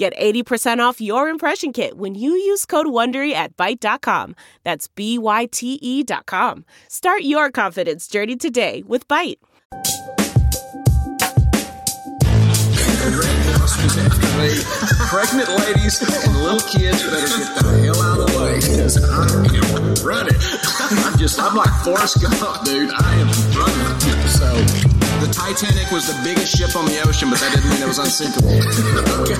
Get 80% off your impression kit when you use code WONDERY at Byte.com. That's BYTE.com. Start your confidence journey today with Byte. Pregnant ladies and little kids better get the hell out of the way because I am running. I'm like Forrest Gump, dude. I am running. So... the Titanic was the biggest ship on the ocean, but that didn't mean it was unsinkable. Okay.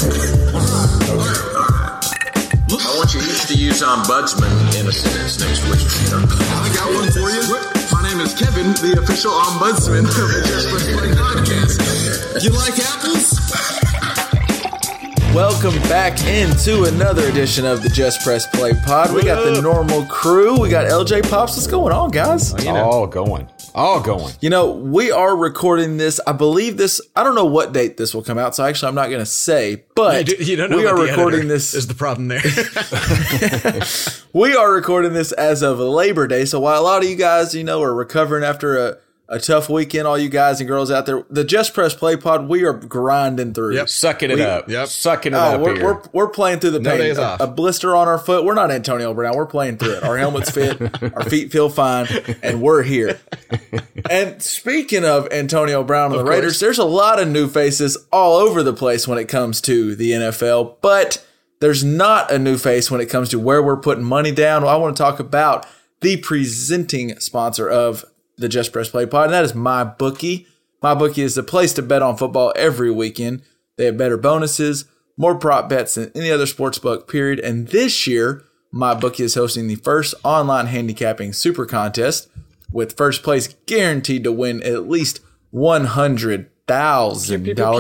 I want you each to use ombudsman in a sentence next week. I got one for you. My name is Kevin, the official ombudsman of the Just Press Play Podcast. You like apples? Welcome back into another edition of the Just Press Play Pod. We got the normal crew. We got LJ Pops. What's going on, guys? Oh, you know. All going. You know, we are recording this. I believe this. I don't know what date this will come out. So actually, I'm not going to say. But you don't know we are recording this. Is the problem there? We are recording this as of Labor Day. So while a lot of you guys, you know, are recovering after a tough weekend, all you guys and girls out there, the Just Press Play Pod, we are grinding through. Yep, sucking it up. Yep, sucking it up. We're playing through the pain. No days off. A blister on our foot. We're not Antonio Brown. We're playing through it. Our helmets fit. Our feet feel fine, and we're here. And speaking of Antonio Brown and the Raiders, there's a lot of new faces all over the place when it comes to the NFL, but there's not a new face when it comes to where we're putting money down. Well, I want to talk about the presenting sponsor of the Just Press Play Pod, and that is MyBookie. MyBookie is the place to bet on football every weekend. They have better bonuses, more prop bets than any other sportsbook, period. And this year, MyBookie is hosting the first online handicapping super contest with first place guaranteed to win at least $100,000.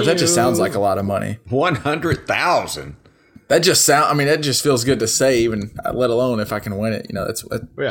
That just sounds like a lot of money. $100,000. That just sound. I mean, that just feels good to say, even let alone if I can win it. You know, that's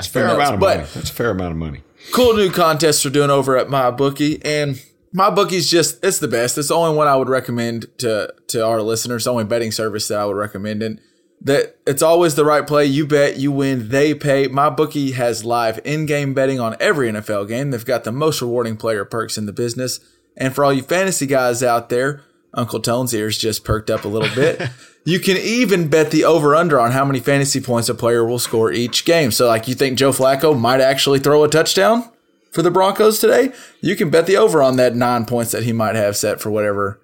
fair amount of money. That's a fair amount of money. Cool new contests are doing over at MyBookie, and MyBookie's it's the best. It's the only one I would recommend to our listeners. The only betting service that I would recommend, and that it's always the right play. You bet, you win, they pay. MyBookie has live in-game betting on every NFL game. They've got the most rewarding player perks in the business, and for all you fantasy guys out there, Uncle Tone's ears just perked up a little bit. You can even bet the over-under on how many fantasy points a player will score each game. So, like, you think Joe Flacco might actually throw a touchdown for the Broncos today? You can bet the over on that 9 points that he might have set for whatever.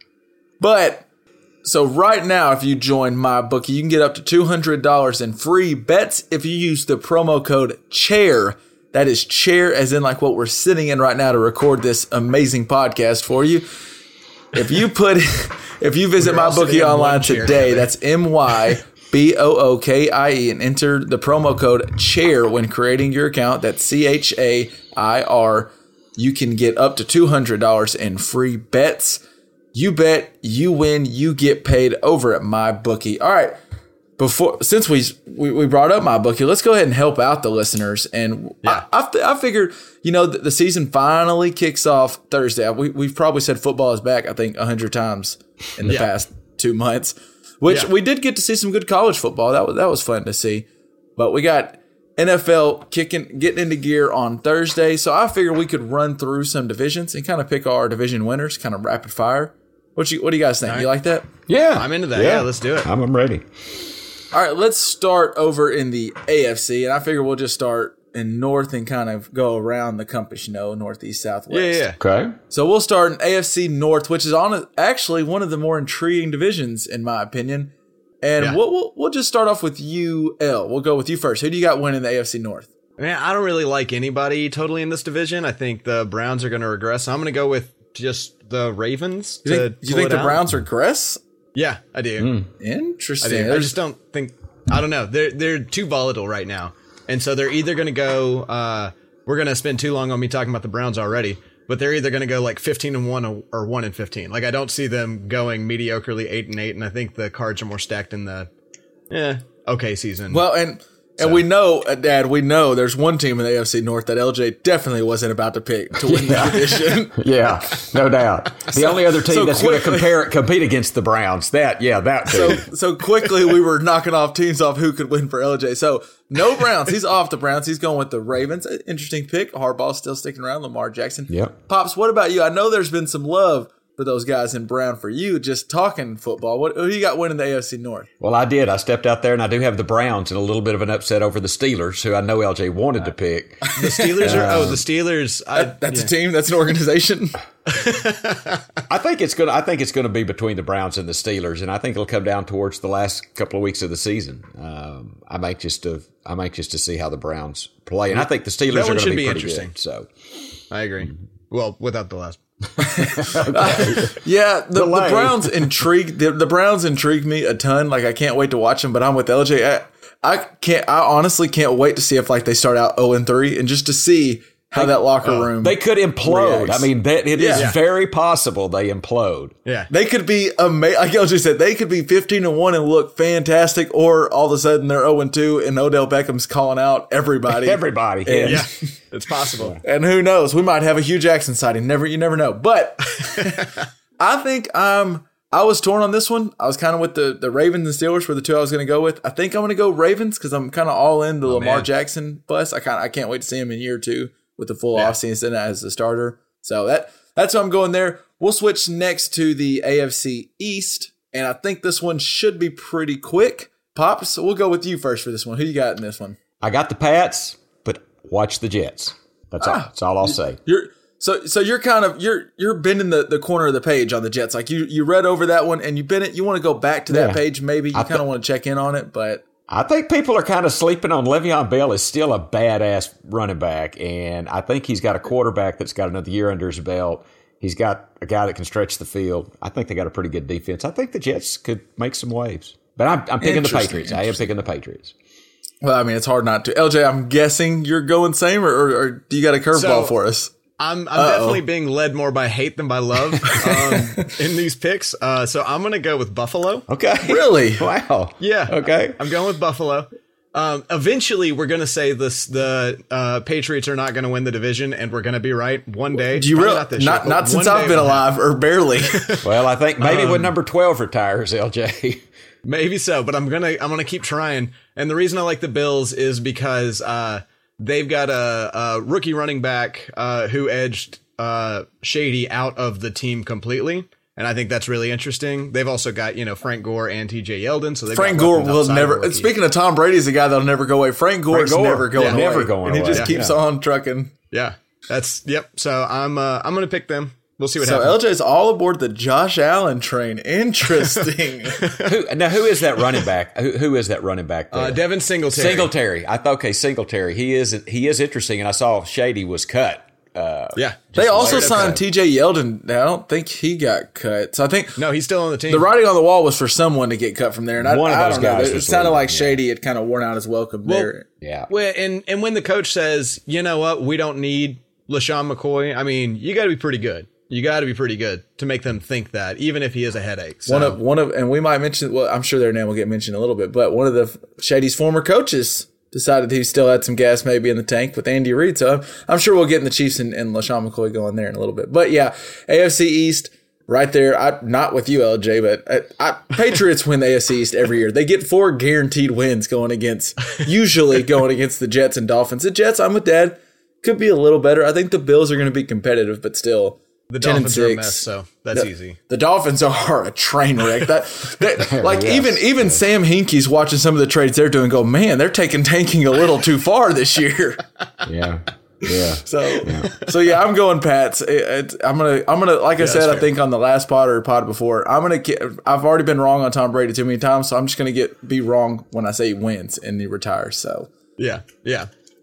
But, so right now, if you join MyBookie, you can get up to $200 in free bets if you use the promo code CHAIR. That is chair, as in like what we're sitting in right now to record this amazing podcast for you. If you visit MyBookie online today, that's MyBookie, and enter the promo code CHAIR when creating your account, that's CHAIR, you can get up to $200 in free bets. You bet, you win, you get paid over at MyBookie. All right, since we brought up MyBookie, let's go ahead and help out the listeners. And yeah. I figured, you know, the season finally kicks off Thursday. We've probably said football is back, I think, 100 times in the past 2 months, which we did get to see some good college football. That was fun to see. But we got NFL getting into gear on Thursday. So I figured we could run through some divisions and kind of pick our division winners, kind of rapid fire. What do you guys think? All right. You like that? Yeah. I'm into that. Yeah, let's do it. I'm ready. All right, let's start over in the AFC, and I figure we'll just start in north and kind of go around the compass, you know, northeast, southwest. Yeah. Okay. So we'll start in AFC North, which is actually one of the more intriguing divisions, in my opinion. And we'll just start off with you, L. We'll go with you first. Who do you got winning the AFC North? Man, I don't really like anybody totally in this division. I think the Browns are going to regress. So I'm going to go with just the Ravens. You think the Browns regress? Yeah, I do. Interesting. I just don't think. I don't know. They're too volatile right now, and so they're either going to go. We're going to spend too long on me talking about the Browns already, but they're either going to go like 15-1 or 1-15. Like I don't see them going mediocrely 8-8, and I think the Cards are more stacked in the okay season. Well, and we know, Dad, we know there's one team in the AFC North that LJ definitely wasn't about to pick to win the division. Yeah, no doubt. The only other team that's going to compete against the Browns. So quickly we were knocking off teams off who could win for LJ. So no Browns. He's off the Browns. He's going with the Ravens. Interesting pick. Harbaugh's still sticking around. Lamar Jackson. Yep. Pops, what about you? I know there's been some love for those guys in Brown for you, just talking football. Who you got winning the AFC North? Well, I did. I stepped out there, and I do have the Browns in a little bit of an upset over the Steelers, who I know LJ wanted to pick. The Steelers are – the Steelers. That's a team. That's an organization. I think it's gonna be between the Browns and the Steelers, and I think it'll come down towards the last couple of weeks of the season. I'm anxious to see how the Browns play, and I think the Steelers are going to be pretty interesting. Good, so I agree. Well, without the last. The Browns intrigue. The Browns intrigue me a ton. Like, I can't wait to watch them. But I'm with LJ. I honestly can't wait to see if they start out 0-3 and just to see how that locker room. They could implode. Reacts. I mean, it is very possible they implode. Yeah, they could be amazing. Like LJ said, they could be 15-1 and look fantastic, or all of a sudden they're 0-2 and Odell Beckham's calling out everybody. Yeah. It's possible. And who knows? We might have a Hugh Jackson sighting. You never know. But I think I was torn on this one. I was kind of with the Ravens and Steelers were the two I was going to go with. I think I'm going to go Ravens because I'm kind of all in the Lamar Jackson bus. I can't wait to see him in year two with the full offseason as a starter. So that's why I'm going there. We'll switch next to the AFC East, and I think this one should be pretty quick. Pops, we'll go with you first for this one. Who you got in this one? I got the Pats. Watch the Jets. That's all. That's all I'll say. You're bending the corner of the page on the Jets. Like you read over that one and you bent it. You want to go back to that page. Maybe you kind of want to check in on it, but I think people are kind of sleeping on Le'Veon Bell is still a badass running back, and I think he's got a quarterback that's got another year under his belt. He's got a guy that can stretch the field. I think they got a pretty good defense. I think the Jets could make some waves, but I'm picking the Patriots. I am picking the Patriots. Well, I mean, it's hard not to. LJ, I'm guessing you're going same, or do you got a curveball for us? I'm definitely being led more by hate than by love in these picks. So I'm going to go with Buffalo. Okay. Really? Wow. Yeah. Okay. I'm going with Buffalo. Eventually, we're going to say the Patriots are not going to win the division, and we're going to be right one day. Do you really? Not since I've been alive, or barely. Well, I think maybe when number 12 retires, LJ. Maybe so, but I'm gonna keep trying. And the reason I like the Bills is because they've got a rookie running back who edged Shady out of the team completely, and I think that's really interesting. They've also got Frank Gore and T.J. Yeldon. So Frank Gore will never. Speaking of Tom Brady's a guy that'll never go away. Frank Gore's never going away. Never going away. And he just keeps on trucking. Yeah, So I'm gonna pick them. We'll see what happens. So LJ's all aboard the Josh Allen train. Interesting. Who is that running back? Who is that running back there? Devin Singletary. I thought, Singletary. He is interesting, and I saw Shady was cut. They also signed T.J. Yeldon. I don't think he got cut. So I think no, he's still on the team. The writing on the wall was for someone to get cut from there, and I don't know. It sounded like Shady had kind of worn out his welcome there. Yeah. Well, and when the coach says, you know what, we don't need LeSean McCoy. I mean, you got to be pretty good. You got to be pretty good to make them think that, even if he is a headache. So. And we might mention. Well, I'm sure their name will get mentioned a little bit, but one of the Shady's former coaches decided he still had some gas, maybe in the tank with Andy Reid. So I'm sure we'll get in the Chiefs and LeSean McCoy going there in a little bit. But yeah, AFC East right there. I'm not with you, LJ, but Patriots win the AFC East every year. They get 4 guaranteed wins usually going against the Jets and Dolphins. The Jets, I'm with Dad, could be a little better. I think the Bills are going to be competitive, but still. The Dolphins are a mess, so that's easy. The Dolphins are a train wreck. Even Sam Hinkie's watching some of the trades they're doing. Go, man, they're tanking a little too far this year. Yeah. So I'm going Pats. I'm gonna. Like I said, I think on the last pod or pod before, I've already been wrong on Tom Brady too many times, so I'm just gonna be wrong when I say he wins and he retires. So yeah.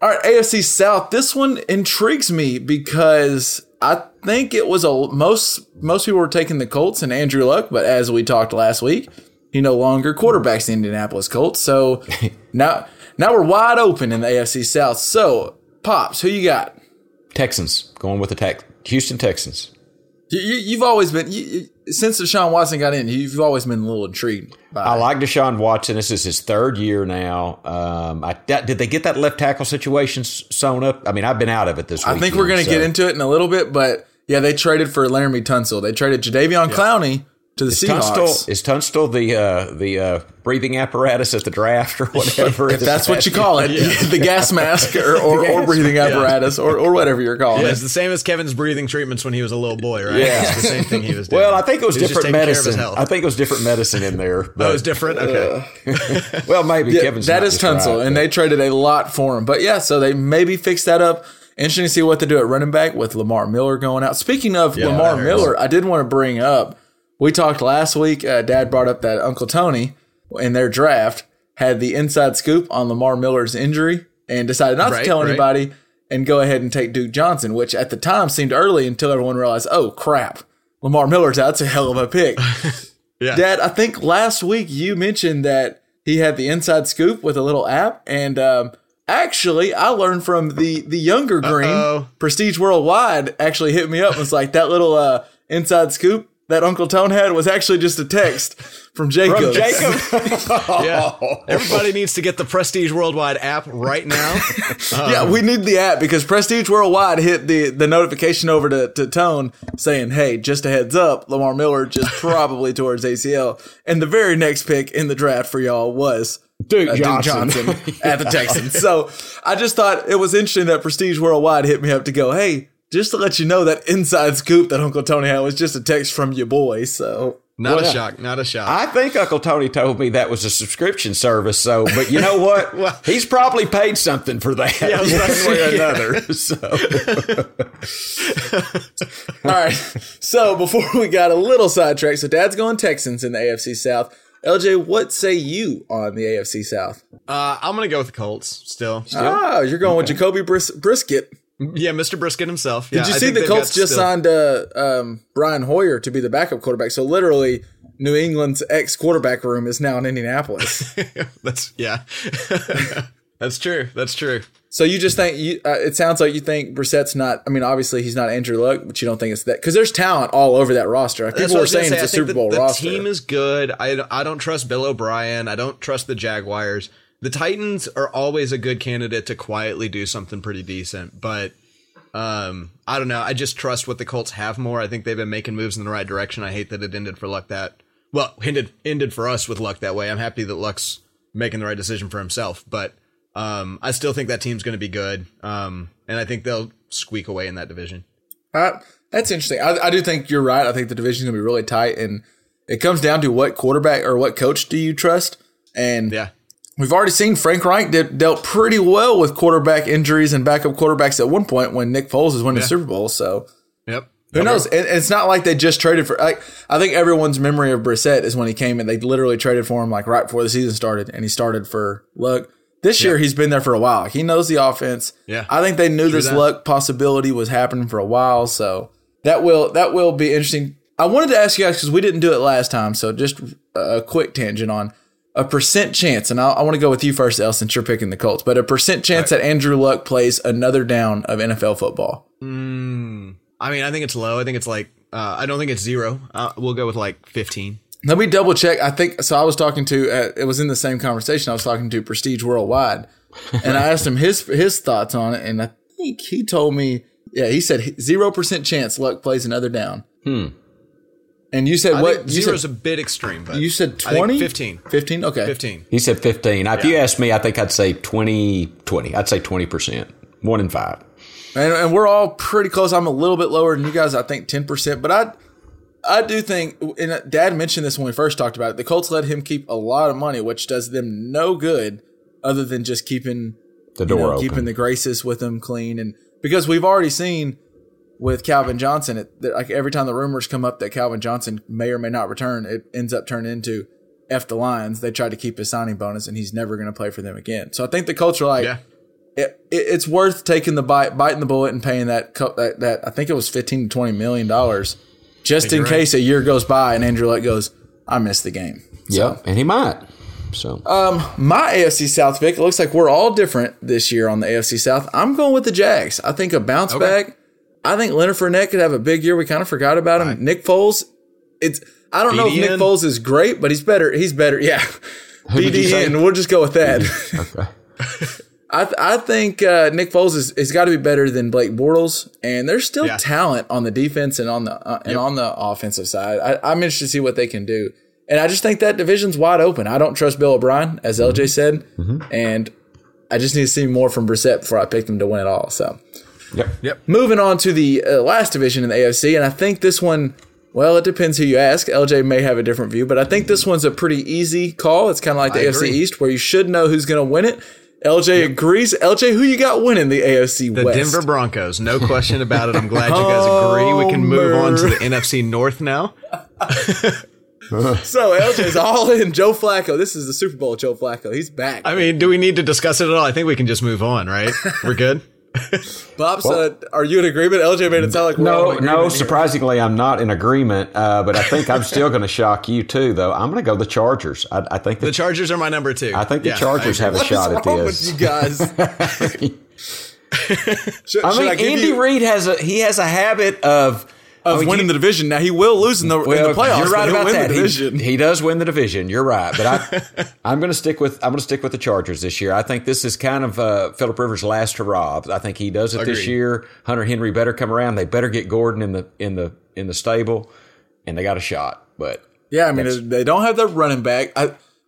All right, AFC South. This one intrigues me because I think it was most people were taking the Colts and Andrew Luck, but as we talked last week, he no longer quarterbacks the Indianapolis Colts. So now we're wide open in the AFC South. So, Pops, who you got? Texans. Going with the Houston Texans. You've always been since Deshaun Watson got in, you've always been a little intrigued by I like Deshaun Watson. This is his third year now. Did they get that left tackle situation sewn up? I mean, I've been out of it this week. I think we're going to get into it in a little bit, but yeah, they traded for Laremy Tunsil. They traded Jadeveon Clowney to the Seahawks. Tunsil the breathing apparatus at the draft or whatever? If that's what you call it, the gas mask or breathing apparatus or whatever you're calling it. It's the same as Kevin's breathing treatments when he was a little boy, right? Yeah. It's the same thing he was doing. Well, I think it was different medicine. I think it was different medicine in there. But, it was different? Okay. Well, maybe Kevin's that is Tunsil, right, and they traded a lot for him. But, yeah, so they maybe fixed that up. Interesting to see what they do at running back with Lamar Miller going out. Speaking of Lamar Miller, I did want to bring up, we talked last week, Dad brought up that Uncle Tony in their draft had the inside scoop on Lamar Miller's injury and decided not to tell anybody and go ahead and take Duke Johnson, which at the time seemed early until everyone realized, oh, crap, Lamar Miller's out. It's a hell of a pick. Dad, I think last week you mentioned that he had the inside scoop with a little app, and actually, I learned from the younger Green. Prestige Worldwide actually hit me up and was like, that little inside scoop that Uncle Tone had was actually just a text from Jacob. From Jacob. Everybody needs to get the Prestige Worldwide app right now. We need the app because Prestige Worldwide hit the notification over to Tone saying, hey, just a heads up, Lamar Miller just probably towards ACL. And the very next pick in the draft for y'all was Duke Johnson at the Texans. So I just thought it was interesting that Prestige Worldwide hit me up to go, hey, just to let you know that inside scoop that Uncle Tony had was just a text from your boy. So Not a shock. I think Uncle Tony told me that was a subscription service. So, but you know what? He's probably paid something for that. Yeah, one way or another. All right. So before we got a little sidetracked, so Dad's going Texans in the AFC South. LJ, what say you on the AFC South? I'm going to go with the Colts still. Oh, you're going with Jacoby Brissett. Yeah, Mr. Brissett himself. Yeah, did you see the Colts just signed Brian Hoyer to be the backup quarterback? So literally New England's ex-quarterback room is now in Indianapolis. That's true. So you just think it sounds like you think Brissett's not – I mean, obviously he's not Andrew Luck, but you don't think it's that – because there's talent all over that roster. People were saying it's a Super Bowl roster. The team is good. I don't trust Bill O'Brien. I don't trust the Jaguars. The Titans are always a good candidate to quietly do something pretty decent, but I don't know. I just trust what the Colts have more. I think they've been making moves in the right direction. I hate that it ended for Luck ended for us with Luck that way. I'm happy that Luck's making the right decision for himself, but I still think that team's going to be good, and I think they'll squeak away in that division. That's interesting. I do think you're right. I think the division's going to be really tight, and it comes down to what quarterback or what coach do you trust, and we've already seen Frank Reich dealt pretty well with quarterback injuries and backup quarterbacks at one point when Nick Foles was winning the Super Bowl. So who knows? And it's not like they just traded for I think everyone's memory of Brissett is when he came and they literally traded for him like right before the season started, and he started for Luck. This year he's been there for a while. He knows the offense. Yeah. I think they knew Luck possibility was happening for a while. So that will be interesting. I wanted to ask you guys because we didn't do it last time. So just a quick tangent on a percent chance, and I want to go with you first, El, since you're picking the Colts, but a percent chance that Andrew Luck plays another down of NFL football. I mean, I think it's low. I think it's like, I don't think it's zero. We'll go with like 15. Let me double check. I think, so I was talking to, it was in the same conversation, I was talking to Prestige Worldwide, and I asked him his thoughts on it, and I think he told me, he said 0% chance Luck plays another down. And you said what? Zero's a bit extreme, but you said 20? 15. 15? Okay. 15. He said 15. If you asked me, I think I'd say 20. I'd say 20%. 1 in 5. And we're all pretty close. I'm a little bit lower than you guys. I think 10%. But I do think, and Dad mentioned this when we first talked about it, the Colts let him keep a lot of money, which does them no good other than just keeping the door open. Keeping the graces with them clean. And because we've already seen – with Calvin Johnson, like every time the rumors come up that Calvin Johnson may or may not return, it ends up turning into F the Lions. They tried to keep his signing bonus, and he's never going to play for them again. So I think the Colts are like, it's worth taking the bite, biting the bullet, and paying that I think it was $15 to $20 million just in case a year goes by and Andrew Luck goes, I missed the game. So, and he might. So, my AFC South pick, it looks like we're all different this year on the AFC South. I'm going with the Jags. I think a bounce back. I think Leonard Fournette could have a big year. We kind of forgot about him. Nick Foles I don't know if Nick Foles is great, but he's better. He's better. Yeah. BDN. We'll just go with that. Okay. I think Nick Foles has got to be better than Blake Bortles, and there's still talent on the defense and on the and on the offensive side. I'm interested to see what they can do, and I just think that division's wide open. I don't trust Bill O'Brien, as LJ said, and I just need to see more from Brissett before I pick him to win it all. So, moving on to the last division in the AFC, and I think this one. Well, it depends who you ask. LJ may have a different view, but I think this one's a pretty easy call. It's kind of like the AFC East, where you should know who's going to win it. LJ agrees. LJ, who you got winning the AFC West? The Denver Broncos. No question about it. I'm glad you guys agree. We can move on to the NFC North now. So, LJ's all in. Joe Flacco. This is the Super Bowl Joe Flacco. He's back. I mean, do we need to discuss it at all? I think we can just move on, right? We're good? Bob said, are you in agreement? LJ made it sound like we're all in agreement. No, surprisingly, I'm not in agreement, but I think I'm still going to shock you too, though. I'm going to go the Chargers. I think the Chargers are my number two. I think the Chargers have a shot at this. What is wrong with you guys? Andy Reid has a habit of winning the division. Now, he will lose in the playoffs. You're right about that. He does win the division. You're right, but I'm going to stick with the Chargers this year. I think this is kind of Philip Rivers' last hurrah. I think he does it this year. Hunter Henry better come around. They better get Gordon in the stable, and they got a shot. But yeah, I mean they don't have their running back.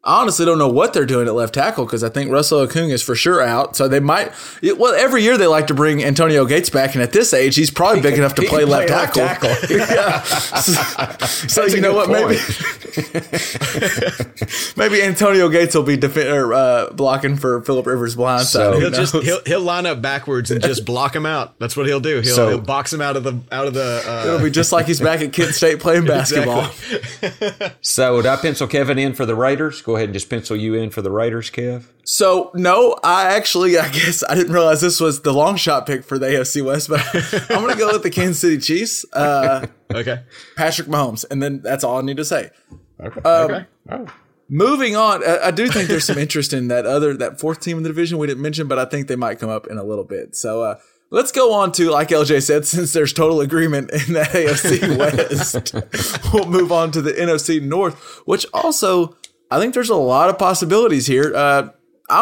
I honestly don't know what they're doing at left tackle because I think Russell Okung is for sure out. So they might – well, every year they like to bring Antonio Gates back, and at this age he's probably big enough to play left tackle. So you know what? Maybe Antonio Gates will be blocking for Philip Rivers' blind side. So he'll line up backwards and just block him out. That's what he'll do. He'll box him out of the. It'll be just like he's back at Kent State playing basketball. Exactly. So did I pencil Kevin in for the Raiders? Go ahead and just pencil you in for the Raiders, Kev. So, no, I guess I didn't realize this was the long shot pick for the AFC West, but I'm going to go with the Kansas City Chiefs. Okay. Patrick Mahomes. And then that's all I need to say. Okay. All right. Moving on, I do think there's some interest in that fourth team in the division we didn't mention, but I think they might come up in a little bit. So, let's go on to, like LJ said, since there's total agreement in the AFC West, we'll move on to the NFC North, which also... I think there's a lot of possibilities here. I'm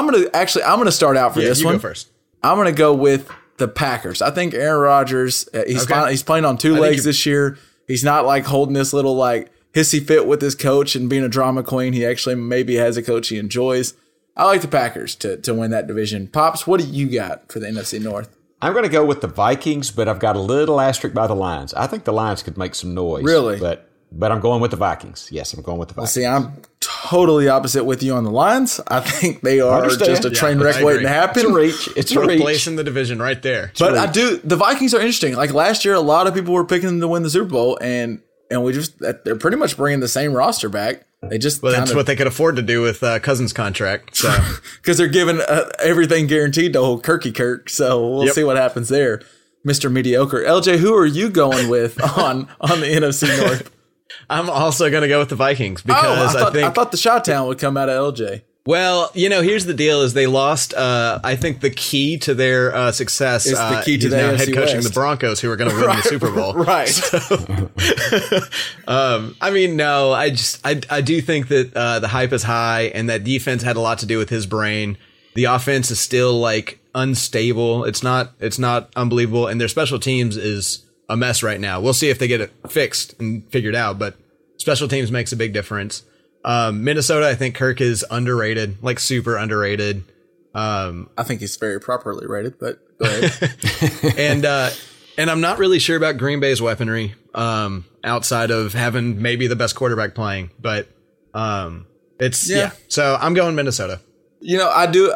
gonna start out for this one. Go first. I'm gonna go with the Packers. I think Aaron Rodgers. He's playing on two legs this year. He's not like holding this little like hissy fit with his coach and being a drama queen. He actually maybe has a coach he enjoys. I like the Packers to win that division. Pops, what do you got for the NFC North? I'm going to go with the Vikings, but I've got a little asterisk by the Lions. I think the Lions could make some noise. Really, but I'm going with the Vikings. Yes, I'm going with the Vikings. Well, see, I'm totally opposite with you on the Lions. I think they are just a train wreck waiting to happen. It's a reach. It's a place in the division right there. But I do. The Vikings are interesting. Like last year, a lot of people were picking them to win the Super Bowl, and we just they're pretty much bringing the same roster back. They just that's what they could afford to do with Cousins' contract. So because they're giving everything guaranteed to old Kirky Kirk. So we'll see what happens there, Mr. Mediocre. LJ, who are you going with on the NFC North? I'm also going to go with the Vikings because I thought the Chi-Town would come out of LJ. Well, you know, here's the deal is they lost. I think the key to their success is the key to the now AFC head coaching West. The Broncos, who are going to win the Super Bowl. Right. So, I mean, no, I do think that the hype is high and that defense had a lot to do with his brain. The offense is still like unstable. It's not unbelievable. And their special teams is a mess right now. We'll see if they get it fixed and figured out, but special teams makes a big difference. Minnesota, I think Kirk is underrated, like super underrated. I think he's very properly rated, but go ahead. And I'm not really sure about Green Bay's weaponry, outside of having maybe the best quarterback playing, but so I'm going Minnesota. You know, I do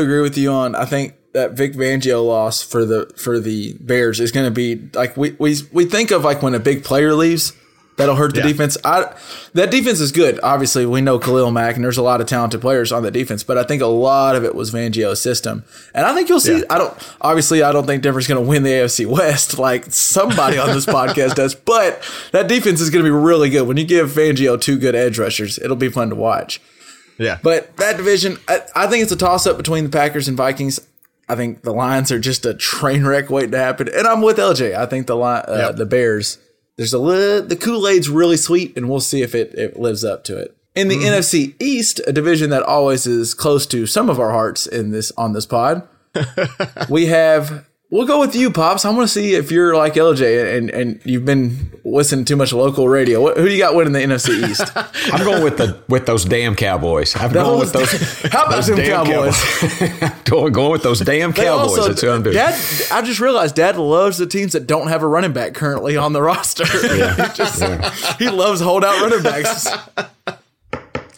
agree with you on, I think, that Vic Fangio loss for the Bears is going to be like we think of like when a big player leaves that'll hurt the defense. That defense is good. Obviously, we know Khalil Mack and there's a lot of talented players on the defense, but I think a lot of it was Fangio's system. And I think you'll see. I don't think Denver's going to win the AFC West like somebody on this podcast does, but that defense is going to be really good. When you give Fangio two good edge rushers, it'll be fun to watch. Yeah, but that division, I think it's a toss up between the Packers and Vikings. I think the Lions are just a train wreck waiting to happen. And I'm with LJ. I think the Bears there's a little, the Kool-Aid's really sweet, and we'll see if it lives up to it. In the NFC East, a division that always is close to some of our hearts on this pod, we'll go with you, Pops. I want to see if you're like LJ and you've been listening to too much local radio. Who do you got winning the NFC East? I'm going with those damn Cowboys. Going with those damn Cowboys. Also, that's who I'm doing. I just realized Dad loves the teams that don't have a running back currently on the roster. Yeah. He loves holdout running backs.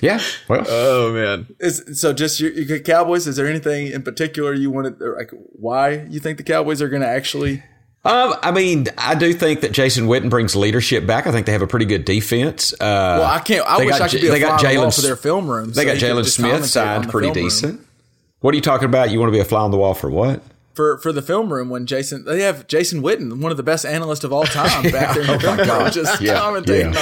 Yeah. Well. Oh man. So just your Cowboys. Is there anything in particular you wanted? Like, why you think the Cowboys are going to actually? I mean, I do think that Jason Witten brings leadership back. I think they have a pretty good defense. Well, I can't. I wish I could be a fly on the wall for their film room. They got Jalen Smith signed pretty decent. What are you talking about? You want to be a fly on the wall for what? For the film room when they have Jason Witten, one of the best analysts of all time, back there in the film room, just commentating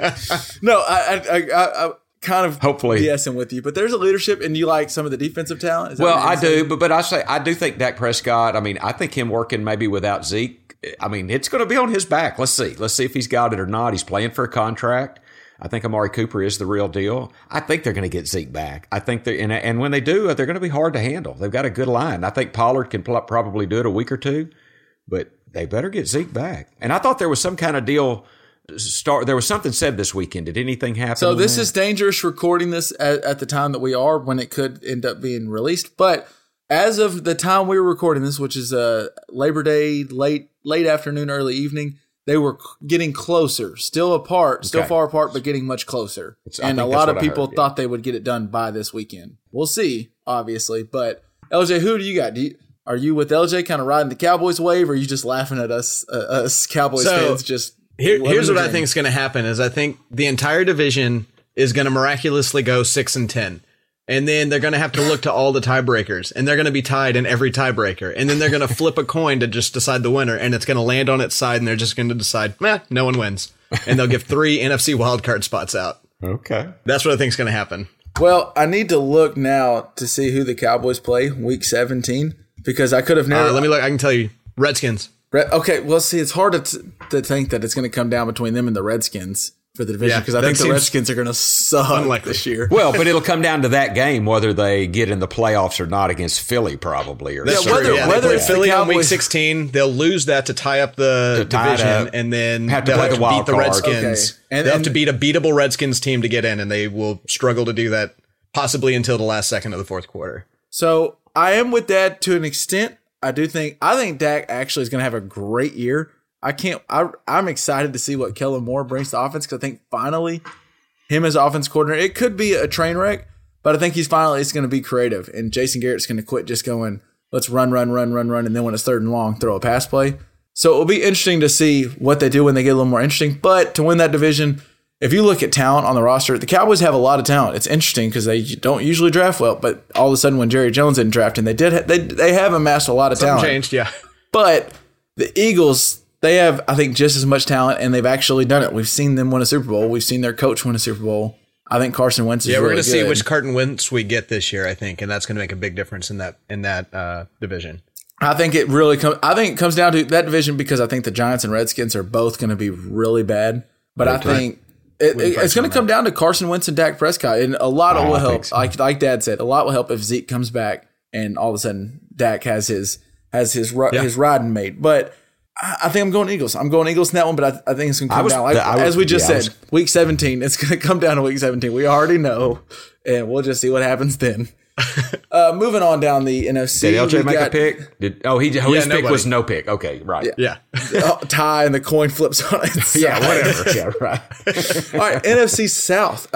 on it. No, I kind of hopefully BSing with you, but there's a leadership, and you like some of the defensive talent. I do think Dak Prescott, I mean, I think him working maybe without Zeke, I mean, it's going to be on his back. Let's see if he's got it or not. He's playing for a contract. I think Amari Cooper is the real deal. I think they're going to get Zeke back. I think and when they do, they're going to be hard to handle. They've got a good line. I think Pollard can probably do it a week or two, but they better get Zeke back. And I thought there was some kind of deal. There was something said this weekend. Did anything happen? So this is dangerous recording this at the time that we are, when it could end up being released. But as of the time we were recording this, which is Labor Day, late afternoon, early evening, they were getting closer, still far apart, but getting much closer. And a lot of people thought they would get it done by this weekend. We'll see, obviously. But LJ, who do you got? Are you with LJ kind of riding the Cowboys wave, or are you just laughing at us Cowboys fans just... Here's what I think is going to happen is I think the entire division is going to miraculously go 6-10. And then they're going to have to look to all the tiebreakers, and they're going to be tied in every tiebreaker. And then they're going to flip a coin to just decide the winner, and it's going to land on its side, and they're just going to decide, no one wins. And they'll give 3 NFC wildcard spots out. Okay. That's what I think is going to happen. Well, I need to look now to see who the Cowboys play week 17, because I could have never. Let me look. I can tell you. Redskins. Okay, well, see, it's hard to think that it's going to come down between them and the Redskins for the division, because I think the Redskins are going to suck this year. Well, but it'll come down to that game, whether they get in the playoffs or not against Philly, probably. Whether it's Philly on week 16, they'll lose that to tie up the division, and then they'll have to beat the Redskins. Okay. And they'll have to beat a beatable Redskins team to get in, and they will struggle to do that possibly until the last second of the fourth quarter. So I am with that to an extent. I think Dak actually is going to have a great year. I'm excited to see what Kellen Moore brings to offense, because I think finally him as offense coordinator, it could be a train wreck, but I think it's going to be creative. And Jason Garrett's going to quit just going, let's run. And then when it's 3rd and long, throw a pass play. So it'll be interesting to see what they do when they get a little more interesting. But to win that division, if you look at talent on the roster, the Cowboys have a lot of talent. It's interesting because they don't usually draft well, but all of a sudden when Jerry Jones didn't draft, and they have amassed a lot of talent. Something changed, yeah. But the Eagles, they have, I think, just as much talent, and they've actually done it. We've seen them win a Super Bowl. We've seen their coach win a Super Bowl. I think Carson Wentz is really good. Yeah, we're going to see which Carson Wentz we get this year, I think, and that's going to make a big difference in that division. I think it comes down to that division, because I think the Giants and Redskins are both going to be really bad. But I think... It's going to come down to Carson Wentz and Dak Prescott, and a lot will help. So. Like Dad said, a lot will help if Zeke comes back and all of a sudden Dak has his riding mate. But I think I'm going Eagles. I'm going Eagles in that one, but I think it's going to come down. Week 17, it's going to come down to week 17. We already know, and we'll just see what happens then. Moving on down the NFC. Did LJ make a pick? His pick was no pick. Okay, right. Yeah. Tie and the coin flips on it. Yeah, whatever. Yeah, right. All right, NFC South.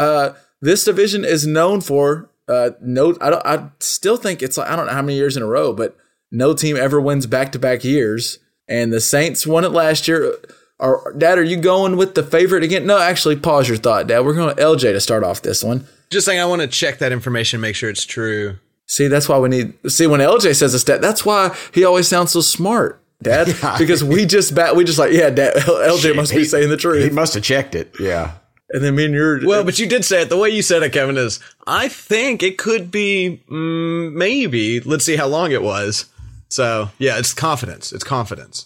This division is known for I still think it's like, I don't know how many years in a row, but no team ever wins back-to-back years, and the Saints won it last year. Dad, are you going with the favorite again? No, actually, pause your thought, Dad. We're going to LJ to start off this one. Just saying, I want to check that information, make sure it's true. See, that's why we need. See, when LJ says a stat, that's why he always sounds so smart, Dad. Yeah. Because Dad, LJ must be saying the truth. He must have checked it. Yeah. And then me and your but you did say it. The way you said it, Kevin, is I think it could be maybe. Let's see how long it was. So yeah, it's confidence. Let's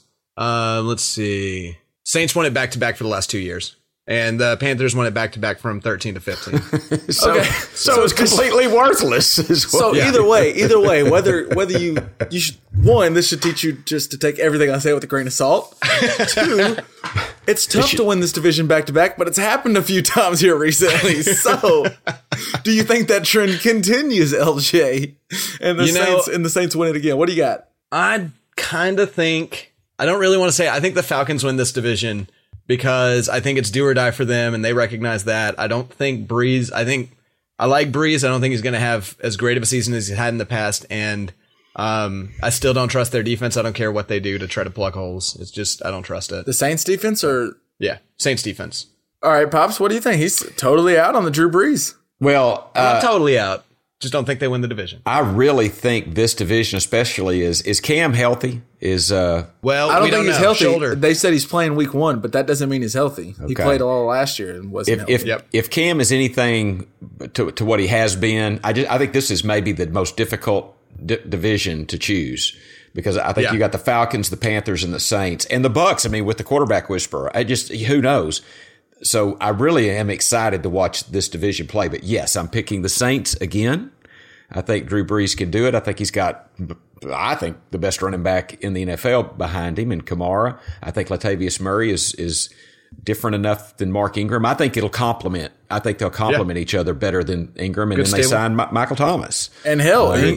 see. Saints won it back-to-back for the last 2 years. And the Panthers won it back-to-back from 13 to 15. So it's completely worthless. So yeah. Either way, whether you should, one, this should teach you just to take everything I say with a grain of salt. Two, it's tough to win this division back-to-back, but it's happened a few times here recently. So do you think that trend continues, LJ? And the Saints win it again. What do you got? I kind of think, I don't really want to say, I think the Falcons win this division because I think it's do or die for them, and they recognize that. I don't think Breeze. I like Breeze. I don't think he's going to have as great of a season as he's had in the past, and I still don't trust their defense. I don't care what they do to try to plug holes. It's just I don't trust it. The Saints defense, or yeah, Saints defense. All right, Pops. What do you think? He's totally out on the Drew Brees. Well, not totally out. Just don't think they win the division. I really think this division, especially, is Cam healthy? I don't think he's healthy. Shoulder. They said he's playing week one, but that doesn't mean he's healthy. Okay. He played a lot last year and wasn't healthy. If Cam is anything to what he has been, I think this is maybe the most difficult division to choose, because I think you got the Falcons, the Panthers, and the Saints, and the Bucks. I mean, with the quarterback whisperer, who knows? So I really am excited to watch this division play. But yes, I'm picking the Saints again. I think Drew Brees can do it. I think he's got, the best running back in the NFL behind him in Kamara. I think Latavius Murray is different enough than Mark Ingram. I think they'll complement each other better than Ingram. And then they sign Michael Thomas. And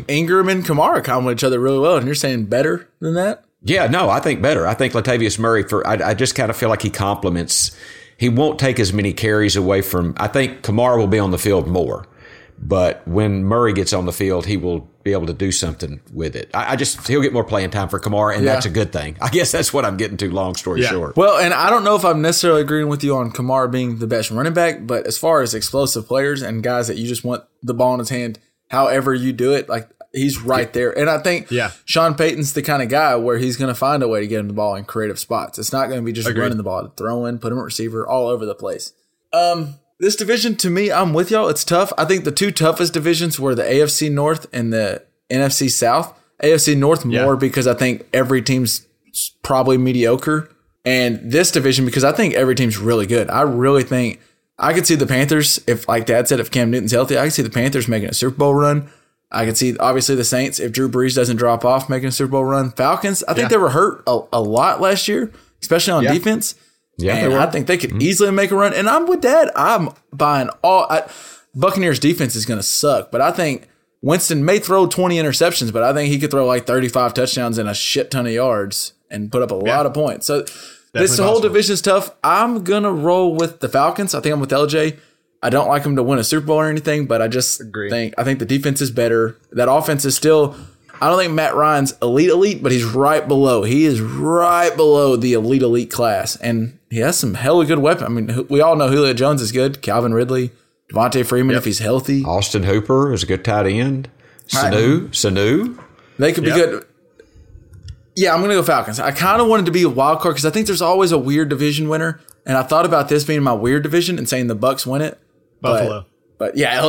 Ingram and Kamara complement each other really well. And you're saying better than that? Yeah, no, I think better. I think Latavius Murray, I just kind of feel like he complements. He won't take as many carries away from – I think Kamara will be on the field more. But when Murray gets on the field, he will be able to do something with it. He'll get more playing time for Kamara, and that's a good thing. I guess that's what I'm getting to, long story short. Well, and I don't know if I'm necessarily agreeing with you on Kamara being the best running back, but as far as explosive players and guys that you just want the ball in his hand, however you do it, like he's right there. And I think Sean Payton's the kind of guy where he's going to find a way to get him the ball in creative spots. It's not going to be just running the ball, throwing, put him at receiver, all over the place. This division, to me, I'm with y'all. It's tough. I think the two toughest divisions were the AFC North and the NFC South. AFC North more because I think every team's probably mediocre. And this division because I think every team's really good. I really think I could see the Panthers, if like Dad said, if Cam Newton's healthy, I could see the Panthers making a Super Bowl run. I could see, obviously, the Saints, if Drew Brees doesn't drop off, making a Super Bowl run. Falcons, I think they were hurt a lot last year, especially on defense. Yeah, and I think they could easily make a run. And I'm with Dad. I'm buying all. Buccaneers defense is going to suck, but I think Winston may throw 20 interceptions, but I think he could throw like 35 touchdowns and a shit ton of yards and put up a lot of points. So this whole division is tough. I'm going to roll with the Falcons. I think I'm with LJ. I don't like them to win a Super Bowl or anything, but I just think the defense is better. That offense is still. I don't think Matt Ryan's elite, but he's right below. He is right below the elite class. And he has some hella good weapons. I mean, we all know Julio Jones is good. Calvin Ridley, Devonta Freeman, if he's healthy. Austin Hooper is a good tight end. Sanu. They could be good. Yeah, I'm going to go Falcons. I kind of wanted to be a wild card because I think there's always a weird division winner. And I thought about this being my weird division and saying the Bucks win it. Buffalo. But yeah, I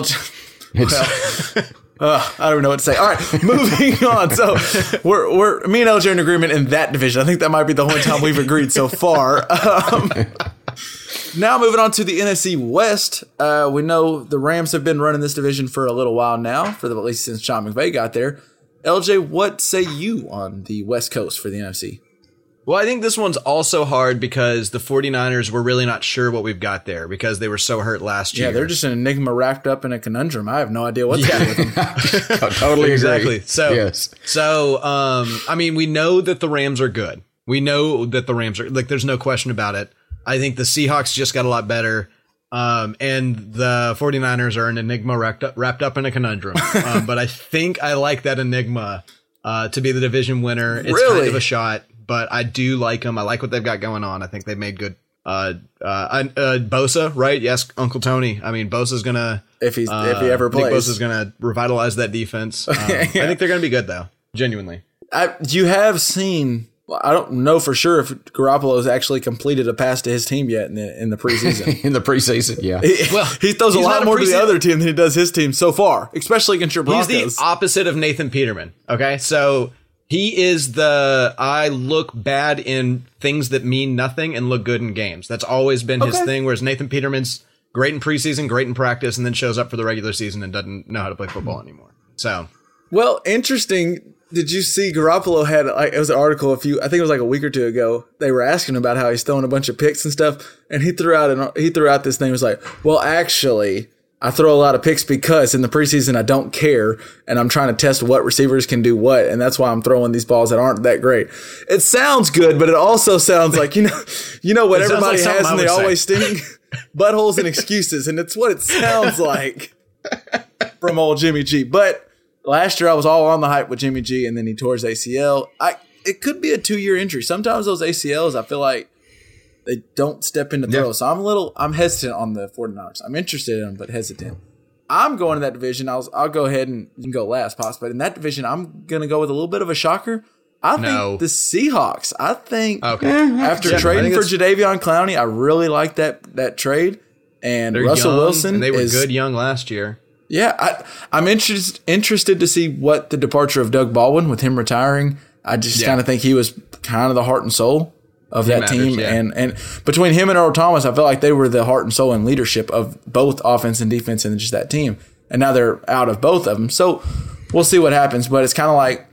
don't know what to say. All right, moving on. So we're me and LJ are in agreement in that division. I think that might be the only time we've agreed so far. Now moving on to the NFC West. We know the Rams have been running this division for a little while now, at least since Sean McVay got there. LJ, what say you on the West Coast for the NFC? Well, I think this one's also hard because the 49ers were really not sure what we've got there because they were so hurt last year. Yeah, they're just an enigma wrapped up in a conundrum. I have no idea what to do with them. I totally agree. So, I mean, we know that the Rams are good. We know that the Rams are – like, there's no question about it. I think the Seahawks just got a lot better, and the 49ers are an enigma wrapped up in a conundrum. But I think I like that enigma to be the division winner. It's kind of a shot. But I do like them. I like what they've got going on. I think they made good. Bosa, right? Yes, Uncle Tony. I mean, Bosa's gonna if he ever plays, Bosa's gonna revitalize that defense. I think they're gonna be good though. Genuinely, you have seen. I don't know for sure if Garoppolo's actually completed a pass to his team yet in the preseason. Well, he throws a lot more to the other team than he does his team so far, especially against your Broncos. He's the opposite of Nathan Peterman. Okay, so. He is the, I look bad in things that mean nothing and look good in games. That's always been his thing, whereas Nathan Peterman's great in preseason, great in practice, and then shows up for the regular season and doesn't know how to play football anymore. So, well, interesting. Did you see Garoppolo had, like, it was an article I think it was like a week or two ago. They were asking him about how he's throwing a bunch of picks and stuff. And he threw out this thing. He was like, well, actually, I throw a lot of picks because in the preseason, I don't care. And I'm trying to test what receivers can do what. And that's why I'm throwing these balls that aren't that great. It sounds good, but it also sounds like, you know what everybody like has and they always sting? Buttholes and excuses. And it's what it sounds like from old Jimmy G. But last year, I was all on the hype with Jimmy G, and then he tore his ACL. It could be a 2-year injury. Sometimes those ACLs, I feel like they don't step into throw. Yeah. So I'm hesitant on the 49ers. I'm interested in them, but hesitant. I'm going to that division. I'll go ahead and you can go last, possibly. But in that division, I'm going to go with a little bit of a shocker. I think the Seahawks. I think after trading for Jadeveon Clowney, I really like that trade. And they're Russell young, Wilson. And they were good young last year. Yeah, I'm interested to see what the departure of Doug Baldwin with him retiring. I just kind of think he was kind of the heart and soul of that team. Yeah. And between him and Earl Thomas, I felt like they were the heart and soul and leadership of both offense and defense and just that team. And now they're out of both of them. So we'll see what happens. But it's kind of like